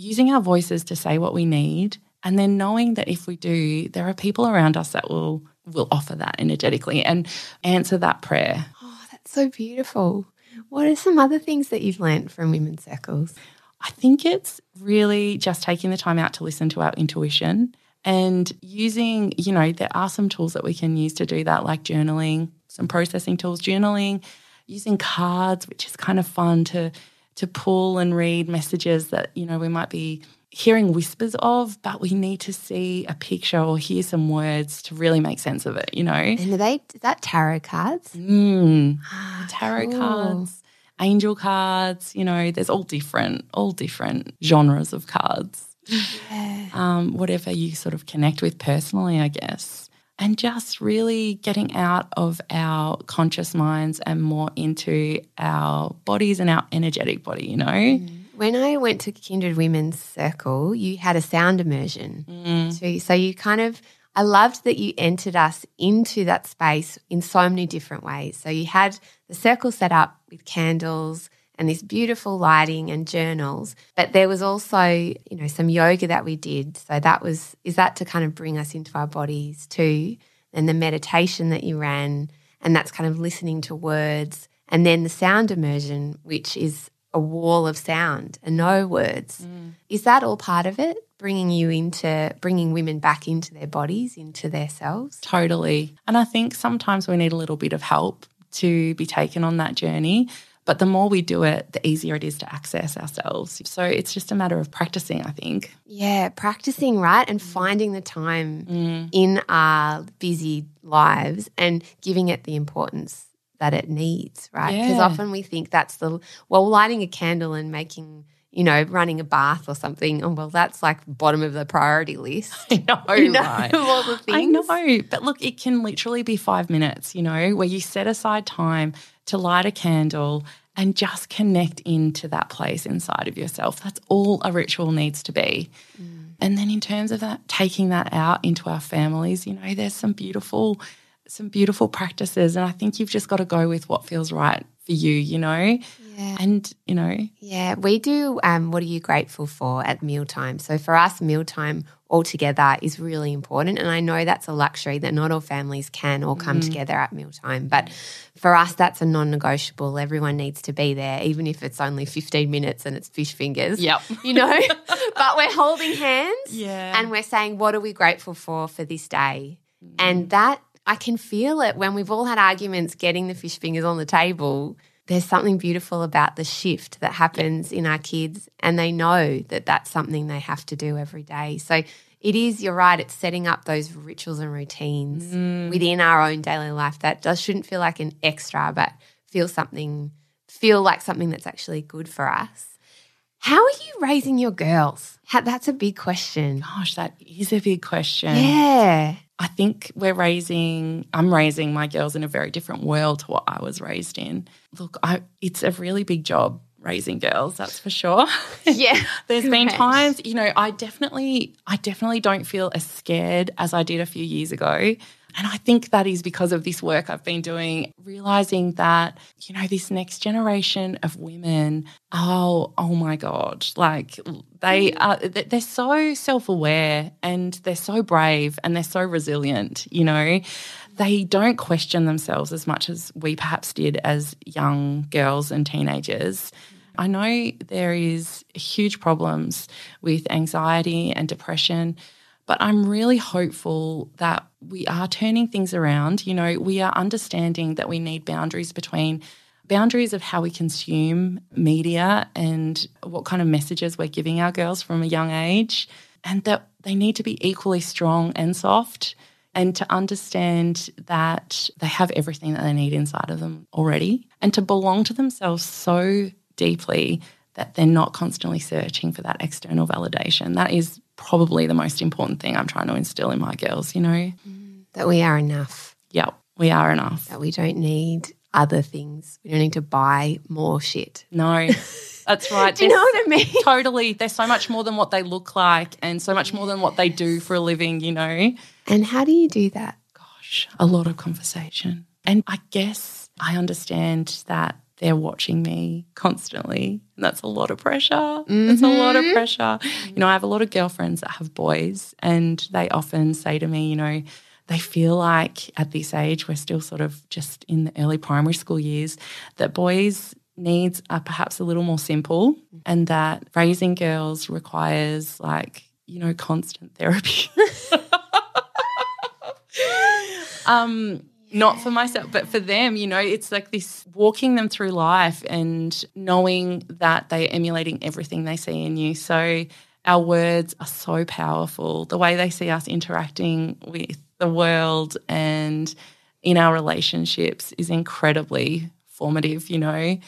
using our voices to say what we need, and then knowing that if we do, there are people around us that will will offer that energetically and answer that prayer. Oh, that's so beautiful. What are some other things that you've learnt from women's circles? I think it's really just taking the time out to listen to our intuition and using, you know, there are some tools that we can use to do that, like journaling, some processing tools, journaling, using cards, which is kind of fun to to pull and read messages that, you know, we might be hearing whispers of, but we need to see a picture or hear some words to really make sense of it, you know. And are they, is that tarot cards? Mm, ah, tarot cool. cards, angel cards, you know, there's all different, all different genres of cards. Yeah. Um, whatever you sort of connect with personally, I guess. And just really getting out of our conscious minds and more into our bodies and our energetic body, you know. Mm. When I went to Kindred Women's Circle, you had a sound immersion mm. too. So you kind of, I loved that you entered us into that space in so many different ways. So you had the circle set up with candles and this beautiful lighting and journals, but there was also, you know, some yoga that we did. So that was, is that to kind of bring us into our bodies too? And the meditation that you ran, and that's kind of listening to words. And then the sound immersion, which is a wall of sound and no words. Mm. Is that all part of it, bringing you into, bringing women back into their bodies, into their selves? Totally. And I think sometimes we need a little bit of help to be taken on that journey, but the more we do it, the easier it is to access ourselves. So it's just a matter of practicing, I think. Yeah, practicing, right, and finding the time mm. in our busy lives and giving it the importance that it needs, right? Because yeah. often we think that's the, well, lighting a candle and making, you know, running a bath or something, and well, that's like bottom of the priority list. I know, you know, right? Of all the things. I know, but look, it can literally be five minutes, you know, where you set aside time to light a candle and just connect into that place inside of yourself. That's all a ritual needs to be. Mm. And then in terms of that, taking that out into our families, you know, there's some beautiful some beautiful practices, and I think you've just got to go with what feels right for you, you know, yeah. and, you know. Yeah, we do um, what are you grateful for at mealtime. So for us, mealtime altogether is really important, and I know that's a luxury that not all families can all come mm. together at mealtime, but for us that's a non-negotiable. Everyone needs to be there, even if it's only fifteen minutes and it's fish fingers. Yep. You know, but we're holding hands yeah. and we're saying, what are we grateful for for this day? Mm. And that, I can feel it when we've all had arguments getting the fish fingers on the table. There's something beautiful about the shift that happens in our kids, and they know that that's something they have to do every day. So it is, you're right, it's setting up those rituals and routines mm. within our own daily life that does, shouldn't feel like an extra, but feel something, feel like something that's actually good for us. How are you raising your girls? How, that's a big question. Gosh, that is a big question. Yeah. I think we're raising, I'm raising my girls in a very different world to what I was raised in. Look, I, it's a really big job raising girls, that's for sure. Yeah. There's correct. Been times, you know, I definitely, I definitely don't feel as scared as I did a few years ago. And I think that is because of this work I've been doing, realising that, you know, this next generation of women, oh, oh my God, like they are, they're so self-aware and they're so brave and they're so resilient, you know. They don't question themselves as much as we perhaps did as young girls and teenagers. I know there is huge problems with anxiety and depression, but I'm really hopeful that we are turning things around. You know, we are understanding that we need boundaries between boundaries of how we consume media and what kind of messages we're giving our girls from a young age, and that they need to be equally strong and soft, and to understand that they have everything that they need inside of them already, and to belong to themselves so deeply that they're not constantly searching for that external validation. That is probably the most important thing I'm trying to instill in my girls, you know. Mm, that we are enough. Yeah, we are enough. That we don't need other things. We don't need to buy more shit. No, that's right. Do you know what I mean? Totally. They're so much more than what they look like and so much more than what they do for a living, you know. And how do you do that? Gosh, a lot of conversation. And I guess I understand that they're watching me constantly, and that's a lot of pressure. Mm-hmm. That's a lot of pressure. You know, I have a lot of girlfriends that have boys, and they often say to me, you know, they feel like at this age, we're still sort of just in the early primary school years, that boys' needs are perhaps a little more simple, and that raising girls requires, like, you know, constant therapy. um, yeah. Not for myself, but for them, you know, it's like this walking them through life and knowing that they are emulating everything they see in you. So our words are so powerful. The way they see us interacting with the world and in our relationships is incredibly formative, you know, mm.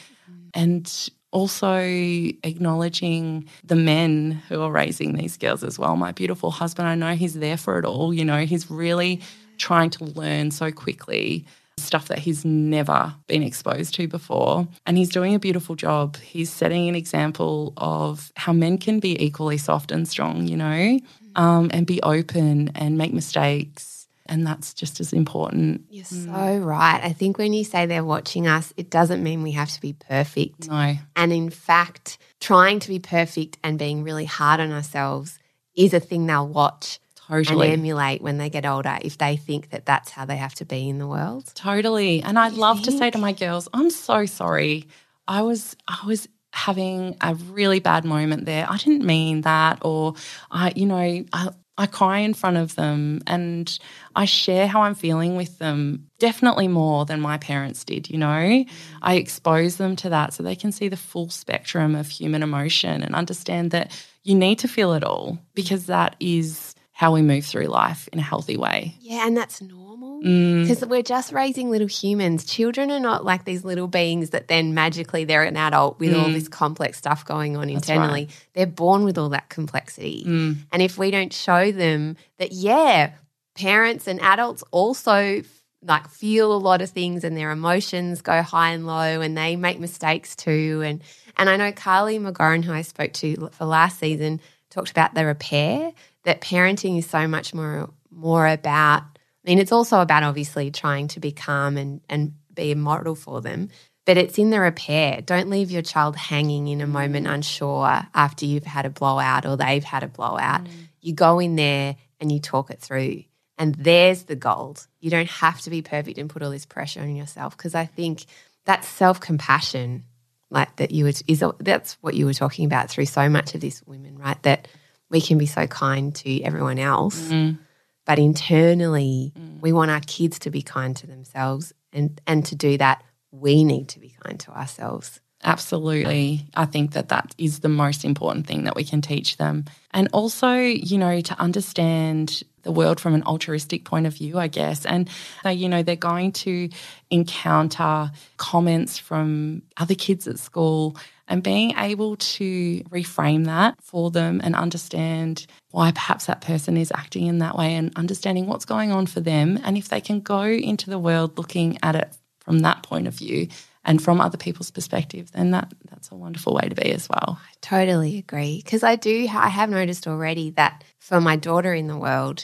and also acknowledging the men who are raising these girls as well. My beautiful husband, I know he's there for it all, you know, he's really trying to learn so quickly stuff that he's never been exposed to before, and he's doing a beautiful job. He's setting an example of how men can be equally soft and strong, you know, mm. um, and be open and make mistakes. And that's just as important. You're so right. I think when you say they're watching us, it doesn't mean we have to be perfect. No. And in fact, trying to be perfect and being really hard on ourselves is a thing they'll watch totally. and emulate when they get older if they think that that's how they have to be in the world. Totally. And I'd love think? to say to my girls, I'm so sorry. I was I was having a really bad moment there. I didn't mean that, or, I, you know, I I cry in front of them and I share how I'm feeling with them definitely more than my parents did, you know. I expose them to that so they can see the full spectrum of human emotion and understand that you need to feel it all, because that is how we move through life in a healthy way. Yeah, and that's normal because mm. we're just raising little humans. Children are not like these little beings that then magically they're an adult with mm. all this complex stuff going on that's internally. Right. They're born with all that complexity. Mm. And if we don't show them that, yeah, parents and adults also like feel a lot of things and their emotions go high and low and they make mistakes too. And, and I know Carly McGoran, who I spoke to for last season, talked about the repair, that parenting is so much more more about, I mean, it's also about obviously trying to be calm and, and be a model for them, but it's in the repair. Don't leave your child hanging in a moment unsure after you've had a blowout or they've had a blowout. Mm. You go in there and you talk it through, and there's the gold. You don't have to be perfect and put all this pressure on yourself, because I think that's self-compassion, like that you would, is that's what you were talking about through so much of this women, right, that we can be so kind to everyone else, mm. but internally mm. we want our kids to be kind to themselves, and, and to do that we need to be kind to ourselves. Absolutely. I think that that is the most important thing that we can teach them. And also, you know, to understand the world from an altruistic point of view, I guess. And, uh, you know, they're going to encounter comments from other kids at school, and being able to reframe that for them and understand why perhaps that person is acting in that way, and understanding what's going on for them. And if they can go into the world looking at it from that point of view and from other people's perspective, then that that's a wonderful way to be as well. I totally agree, because I do I have noticed already that for my daughter in the world,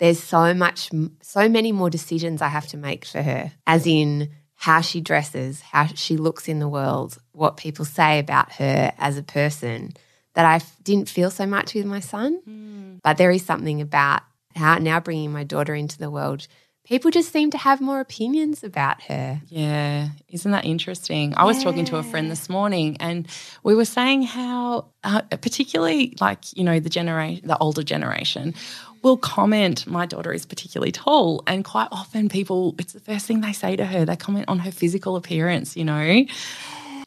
there's so much, so many more decisions I have to make for her, as in how she dresses, how she looks in the world, what people say about her as a person, that I didn't feel so much with my son. Mm. But there is something about how now bringing my daughter into the world, people just seem to have more opinions about her. Yeah, isn't that interesting? I was yeah. talking to a friend this morning, and we were saying how uh, particularly like, you know, the genera- the older generation will comment, my daughter is particularly tall, and quite often people, it's the first thing they say to her. They comment on her physical appearance, you know.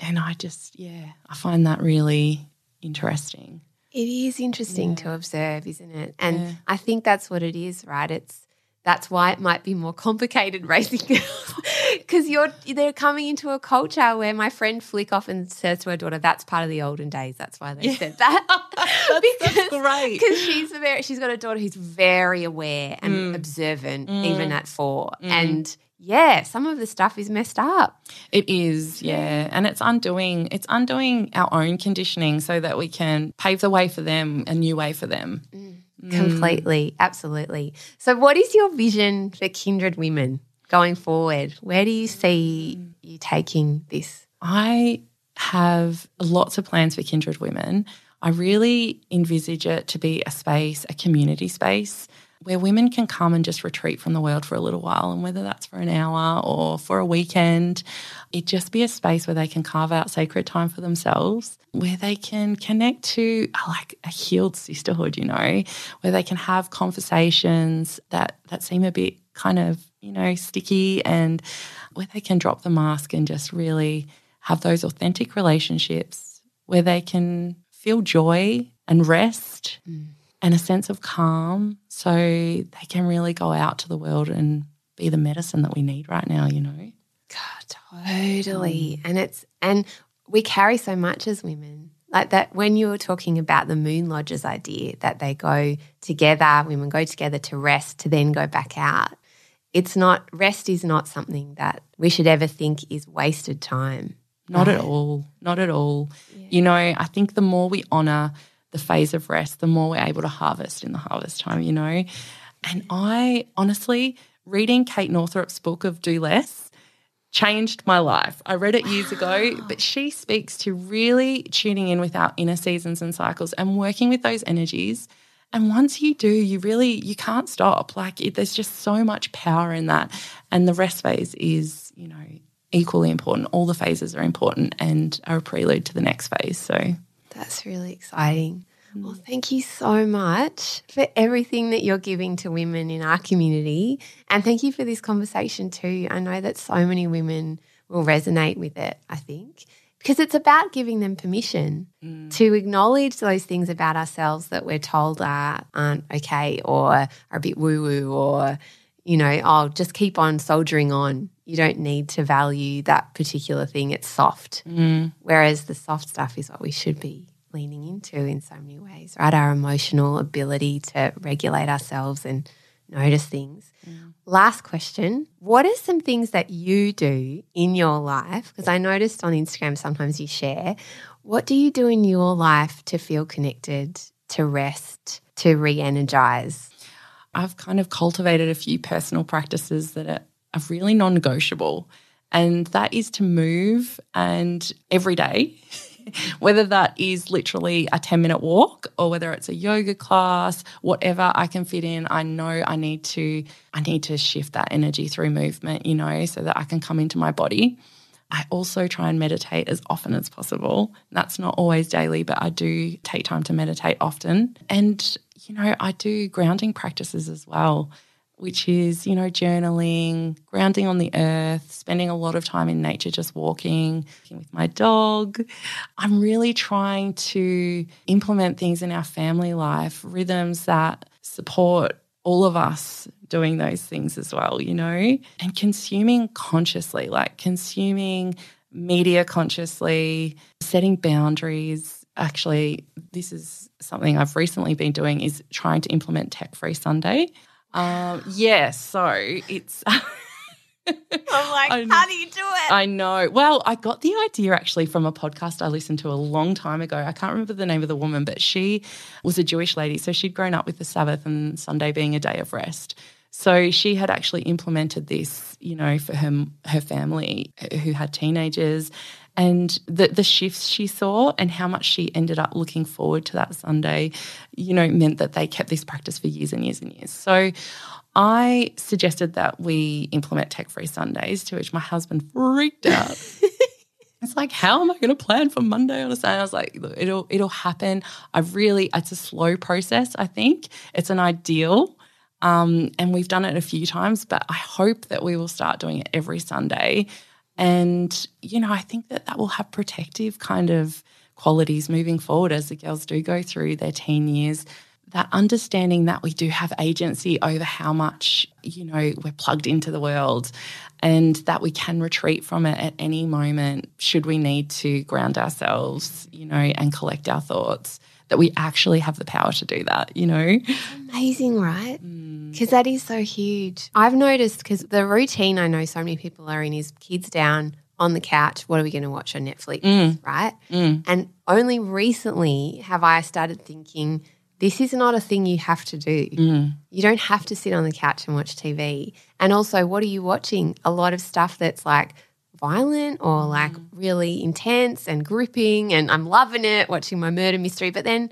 And I just, yeah, I find that really interesting. It is interesting yeah. to observe, isn't it? And yeah. I think that's what it is, right? It's That's why it might be more complicated raising girls, because you're they're coming into a culture where my friend Flick often says to her daughter, that's part of the olden days, that's why they yeah. said that. that's, because, that's great. Because she's, very, she's got a daughter who's very aware and mm. observant mm. even at four mm. and yeah, some of the stuff is messed up. It is, yeah. And it's undoing it's undoing our own conditioning so that we can pave the way for them, a new way for them. Mm. Mm. Completely, absolutely. So what is your vision for Kindred Women going forward? Where do you see you taking this? I have lots of plans for Kindred Women. I really envisage it to be a space, a community space, where women can come and just retreat from the world for a little while, and whether that's for an hour or for a weekend, it just be a space where they can carve out sacred time for themselves, where they can connect to like a healed sisterhood, you know, where they can have conversations that, that seem a bit kind of, you know, sticky, and where they can drop the mask and just really have those authentic relationships where they can feel joy and rest mm. and a sense of calm, so they can really go out to the world and be the medicine that we need right now, you know. God, totally. And it's and we carry so much as women. Like that when you were talking about the Moon Lodge's idea that they go together, women go together to rest to then go back out. It's not rest is not something that we should ever think is wasted time. Not no. at all. Not at all. Yeah. You know, I think the more we honour the phase of rest, the more we're able to harvest in the harvest time, you know. And I honestly, reading Kate Northrup's book of Do Less changed my life. I read it years wow. ago, but she speaks to really tuning in with our inner seasons and cycles and working with those energies. And once you do, you really, you can't stop. Like it, there's just so much power in that. And the rest phase is, you know, equally important. All the phases are important and are a prelude to the next phase. So that's really exciting. Well, thank you so much for everything that you're giving to women in our community. And thank you for this conversation too. I know that so many women will resonate with it, I think, because it's about giving them permission mm. to acknowledge those things about ourselves that we're told are, aren't okay or are a bit woo-woo or, you know, oh, just keep on soldiering on. You don't need to value that particular thing. It's soft, mm. whereas the soft stuff is what we should be leaning into in so many ways, right? Our emotional ability to regulate ourselves and notice things. Mm. Last question, what are some things that you do in your life? Because I noticed on Instagram sometimes you share. What do you do in your life to feel connected, to rest, to re-energise? I've kind of cultivated a few personal practices that are are really non-negotiable, and that is to move and every day, whether that is literally a ten-minute walk or whether it's a yoga class, whatever I can fit in, I know I need to I need to shift that energy through movement, you know, so that I can come into my body. I also try and meditate as often as possible. That's not always daily, but I do take time to meditate often. And, you know, I do grounding practices as well, which is, you know, journaling, grounding on the earth, spending a lot of time in nature, just walking with my dog. I'm really trying to implement things in our family life, rhythms that support all of us doing those things as well, you know, and consuming consciously, like consuming media consciously, setting boundaries. Actually, this is something I've recently been doing is trying to implement Tech-Free Sunday. Um, yeah, so it's... I'm like, I, how do you do it? I know. Well, I got the idea actually from a podcast I listened to a long time ago. I can't remember the name of the woman, but she was a Jewish lady, so she'd grown up with the Sabbath and Sunday being a day of rest. So she had actually implemented this, you know, for her, her family who had teenagers, and the, the shifts she saw and how much she ended up looking forward to that Sunday, you know, meant that they kept this practice for years and years and years. So I suggested that we implement Tech-Free Sundays, to which my husband freaked out. It's like, how am I going to plan for Monday on a Sunday? I was like, it'll it'll happen. I really, it's a slow process, I think. It's an ideal. Um, and we've done it a few times, but I hope that we will start doing it every Sunday. And, you know, I think that that will have protective kind of qualities moving forward as the girls do go through their teen years, that understanding that we do have agency over how much, you know, we're plugged into the world and that we can retreat from it at any moment should we need to ground ourselves, you know, and collect our thoughts, that we actually have the power to do that, you know. It's amazing, right? Because mm. that is so huge. I've noticed because the routine I know so many people are in is kids down on the couch, what are we going to watch on Netflix, mm. right? Mm. And only recently have I started thinking this is not a thing you have to do. Mm. You don't have to sit on the couch and watch T V. And also what are you watching? A lot of stuff that's like violent or like mm. really intense and gripping, and I'm loving it, watching my murder mystery. But then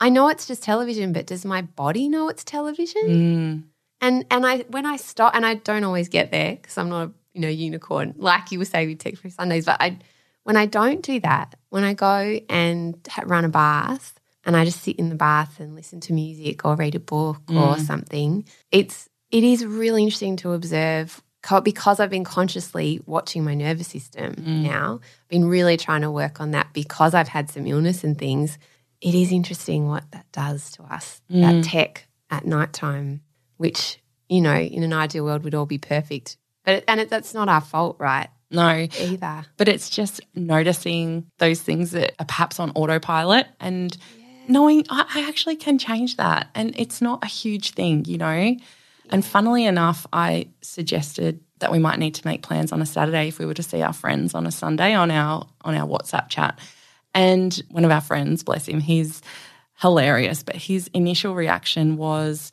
I know it's just television, but does my body know it's television? Mm. And and I when I stop, and I don't always get there because I'm not a you know unicorn, like you were saying with Tech Free Sundays, but I when I don't do that, when I go and run a bath and I just sit in the bath and listen to music or read a book mm. or something, it's it is really interesting to observe. Because I've been consciously watching my nervous system mm. now, I've been really trying to work on that because I've had some illness and things. It is interesting what that does to us, mm. that tech at nighttime, which, you know, in an ideal world would all be perfect. But it, and it, that's not our fault, right? No. Either. But it's just noticing those things that are perhaps on autopilot and yeah. knowing I, I actually can change that, and it's not a huge thing, you know. And funnily enough, I suggested that we might need to make plans on a Saturday if we were to see our friends on a Sunday on our on our WhatsApp chat. And one of our friends, bless him, he's hilarious, but his initial reaction was,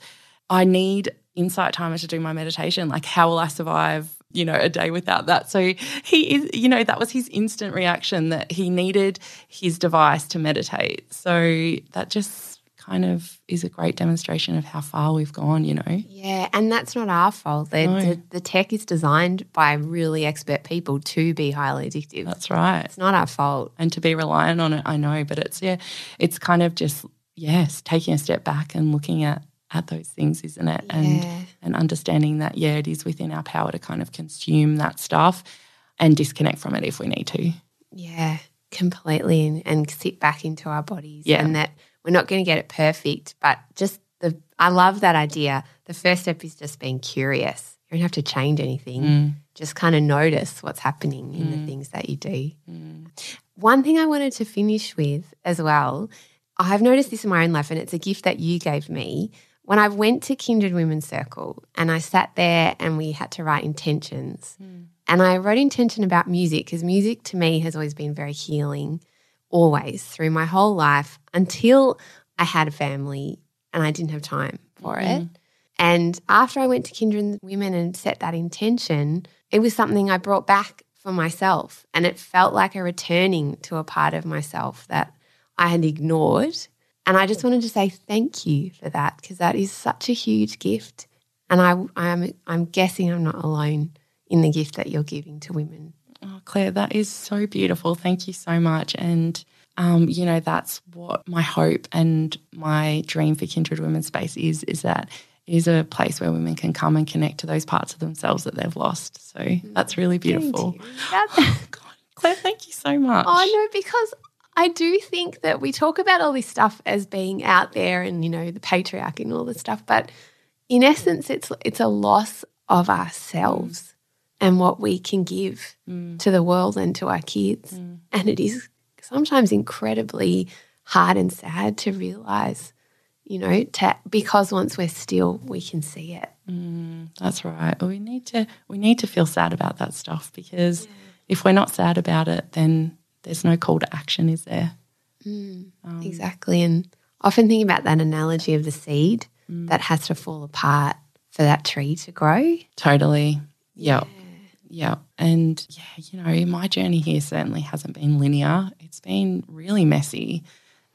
I need Insight Timer to do my meditation. Like, how will I survive, you know, a day without that? So he is, you know, that was his instant reaction, that he needed his device to meditate. So that just kind of is a great demonstration of how far we've gone, you know. Yeah, and that's not our fault. The, no. the, the tech is designed by really expert people to be highly addictive. That's right. It's not our fault. And to be reliant on it, I know, but it's, yeah, it's kind of just, yes, taking a step back and looking at, at those things, isn't it? Yeah. And, and understanding that, yeah, it is within our power to kind of consume that stuff and disconnect from it if we need to. Yeah, completely, and, and sit back into our bodies yeah. and that we're not going to get it perfect, but just the I love that idea. The first step is just being curious. You don't have to change anything. Mm. Just kind of notice what's happening in mm. the things that you do. Mm. One thing I wanted to finish with as well, I've noticed this in my own life, and it's a gift that you gave me. When I went to Kindred Women's Circle and I sat there and we had to write intentions, mm. and I wrote intention about music, because music to me has always been very healing. Always, through my whole life, until I had a family and I didn't have time for mm-hmm. it. And after I went to Kindred Women and set that intention, it was something I brought back for myself, and it felt like a returning to a part of myself that I had ignored. And I just wanted to say thank you for that, because that is such a huge gift, and I, I'm, I'm guessing I'm not alone in the gift that you're giving to women. Oh, Claire, that is so beautiful. Thank you so much. And, um, you know, that's what my hope and my dream for Kindred Women's Space is, is that it is a place where women can come and connect to those parts of themselves that they've lost. So that's really beautiful. That's- oh, God, Claire, thank you so much. Oh, no, because I do think that we talk about all this stuff as being out there and, you know, the patriarchy and all this stuff, but in essence it's it's a loss of ourselves. And what we can give mm. to the world and to our kids. Mm. And it is sometimes incredibly hard and sad to realise, you know, to, because once we're still, we can see it. Mm, that's right. We need to we need to feel sad about that stuff, because yeah. if we're not sad about it, then there's no call to action, is there? Mm, um, exactly. And often think about that analogy of the seed mm. that has to fall apart for that tree to grow. Totally. Yeah. yeah. Yeah, and, yeah, you know, my journey here certainly hasn't been linear. It's been really messy,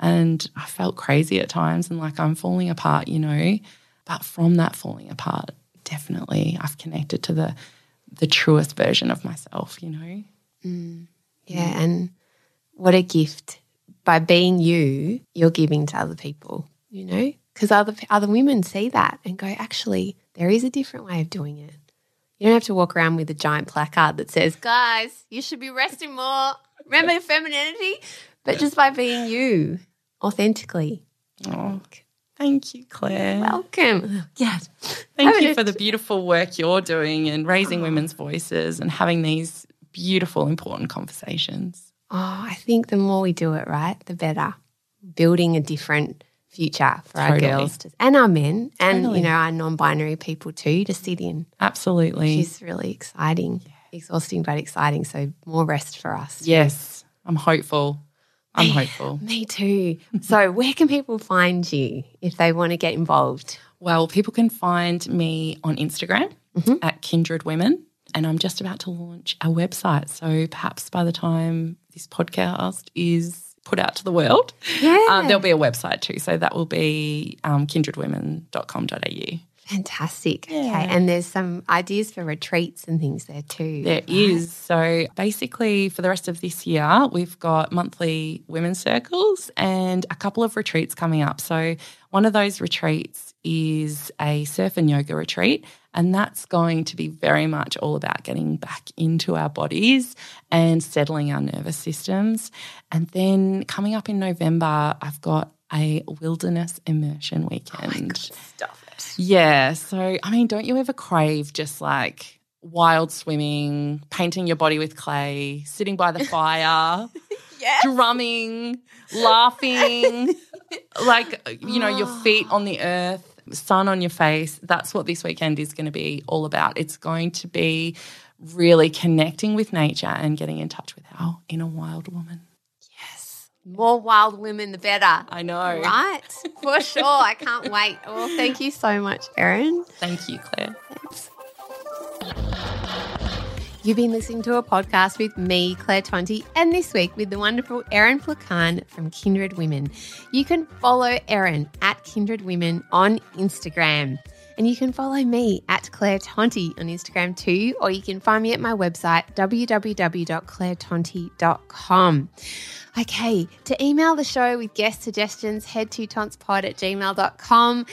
and I felt crazy at times and like I'm falling apart, you know. But from that falling apart, definitely I've connected to the the truest version of myself, you know. Mm. Yeah, yeah, and what a gift. By being you, you're giving to other people, you know, because other, other women see that and go, actually, there is a different way of doing it. You don't have to walk around with a giant placard that says, guys, you should be resting more. Remember your femininity? But just by being you, authentically. Oh, thank you, Claire. Welcome. Yes. Thank Haven't you for it? The beautiful work you're doing and raising oh. women's voices and having these beautiful, important conversations. Oh, I think the more we do it right, the better. Building a different future for totally. Our girls to, and our men and, totally. You know, our non-binary people too to sit in. Absolutely. Which is really exciting, yeah. exhausting but exciting, so more rest for us. Yes, I'm hopeful. I'm hopeful. Me too. So where can people find you if they want to get involved? Well, people can find me on Instagram mm-hmm. at Kindred Women. and I'm just about to launch our website. So perhaps by the time this podcast is put out to the world, yeah. um, there'll be a website too. So that will be um, kindred women dot com dot a u. Fantastic. Yeah. Okay, and there's some ideas for retreats and things there too. There right? is. So basically for the rest of this year, we've got monthly women's circles and a couple of retreats coming up. So one of those retreats is a surf and yoga retreat, and that's going to be very much all about getting back into our bodies and settling our nervous systems. And then coming up in November, I've got a wilderness immersion weekend. Oh my God, stuff. Yeah. So, I mean, don't you ever crave just like wild swimming, painting your body with clay, sitting by the fire, yes. drumming, laughing, like, you know, oh. your feet on the earth, sun on your face? That's what this weekend is going to be all about. It's going to be really connecting with nature and getting in touch with our inner wild woman. More wild women, the better. I know. Right? For sure. I can't wait. Well, thank you so much, Erin. Thank you, Claire. Thanks. You've been listening to a podcast with me, Claire Tonty, and this week with the wonderful Erin Placan from Kindred Women. You can follow Erin at Kindred Women on Instagram. And you can follow me at Claire Tonty on Instagram too, or you can find me at my website, w w w dot claire tonti dot com. Okay, to email the show with guest suggestions, head to tontspod at gmail dot com.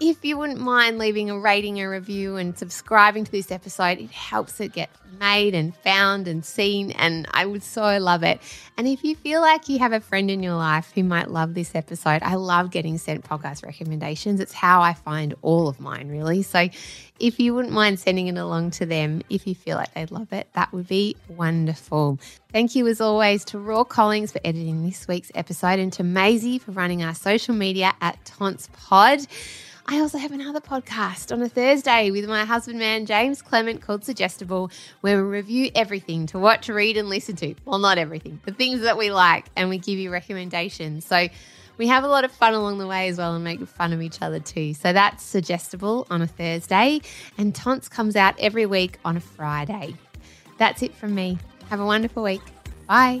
If you wouldn't mind leaving a rating, a review and subscribing to this episode, it helps it get made and found and seen, and I would so love it. And if you feel like you have a friend in your life who might love this episode, I love getting sent podcast recommendations. It's how I find all of mine, really. So if you wouldn't mind sending it along to them, if you feel like they'd love it, that would be wonderful. Thank you as always to Raw Collings for editing this week's episode and to Maisie for running our social media at TauntsPod. I also have another podcast on a Thursday with my husband man James Clement called Suggestible, where we review everything to watch, read and listen to. Well, not everything, the things that we like, and we give you recommendations. So we have a lot of fun along the way as well and make fun of each other too. So that's Suggestible on a Thursday, and Taunts comes out every week on a Friday. That's it from me. Have a wonderful week. Bye.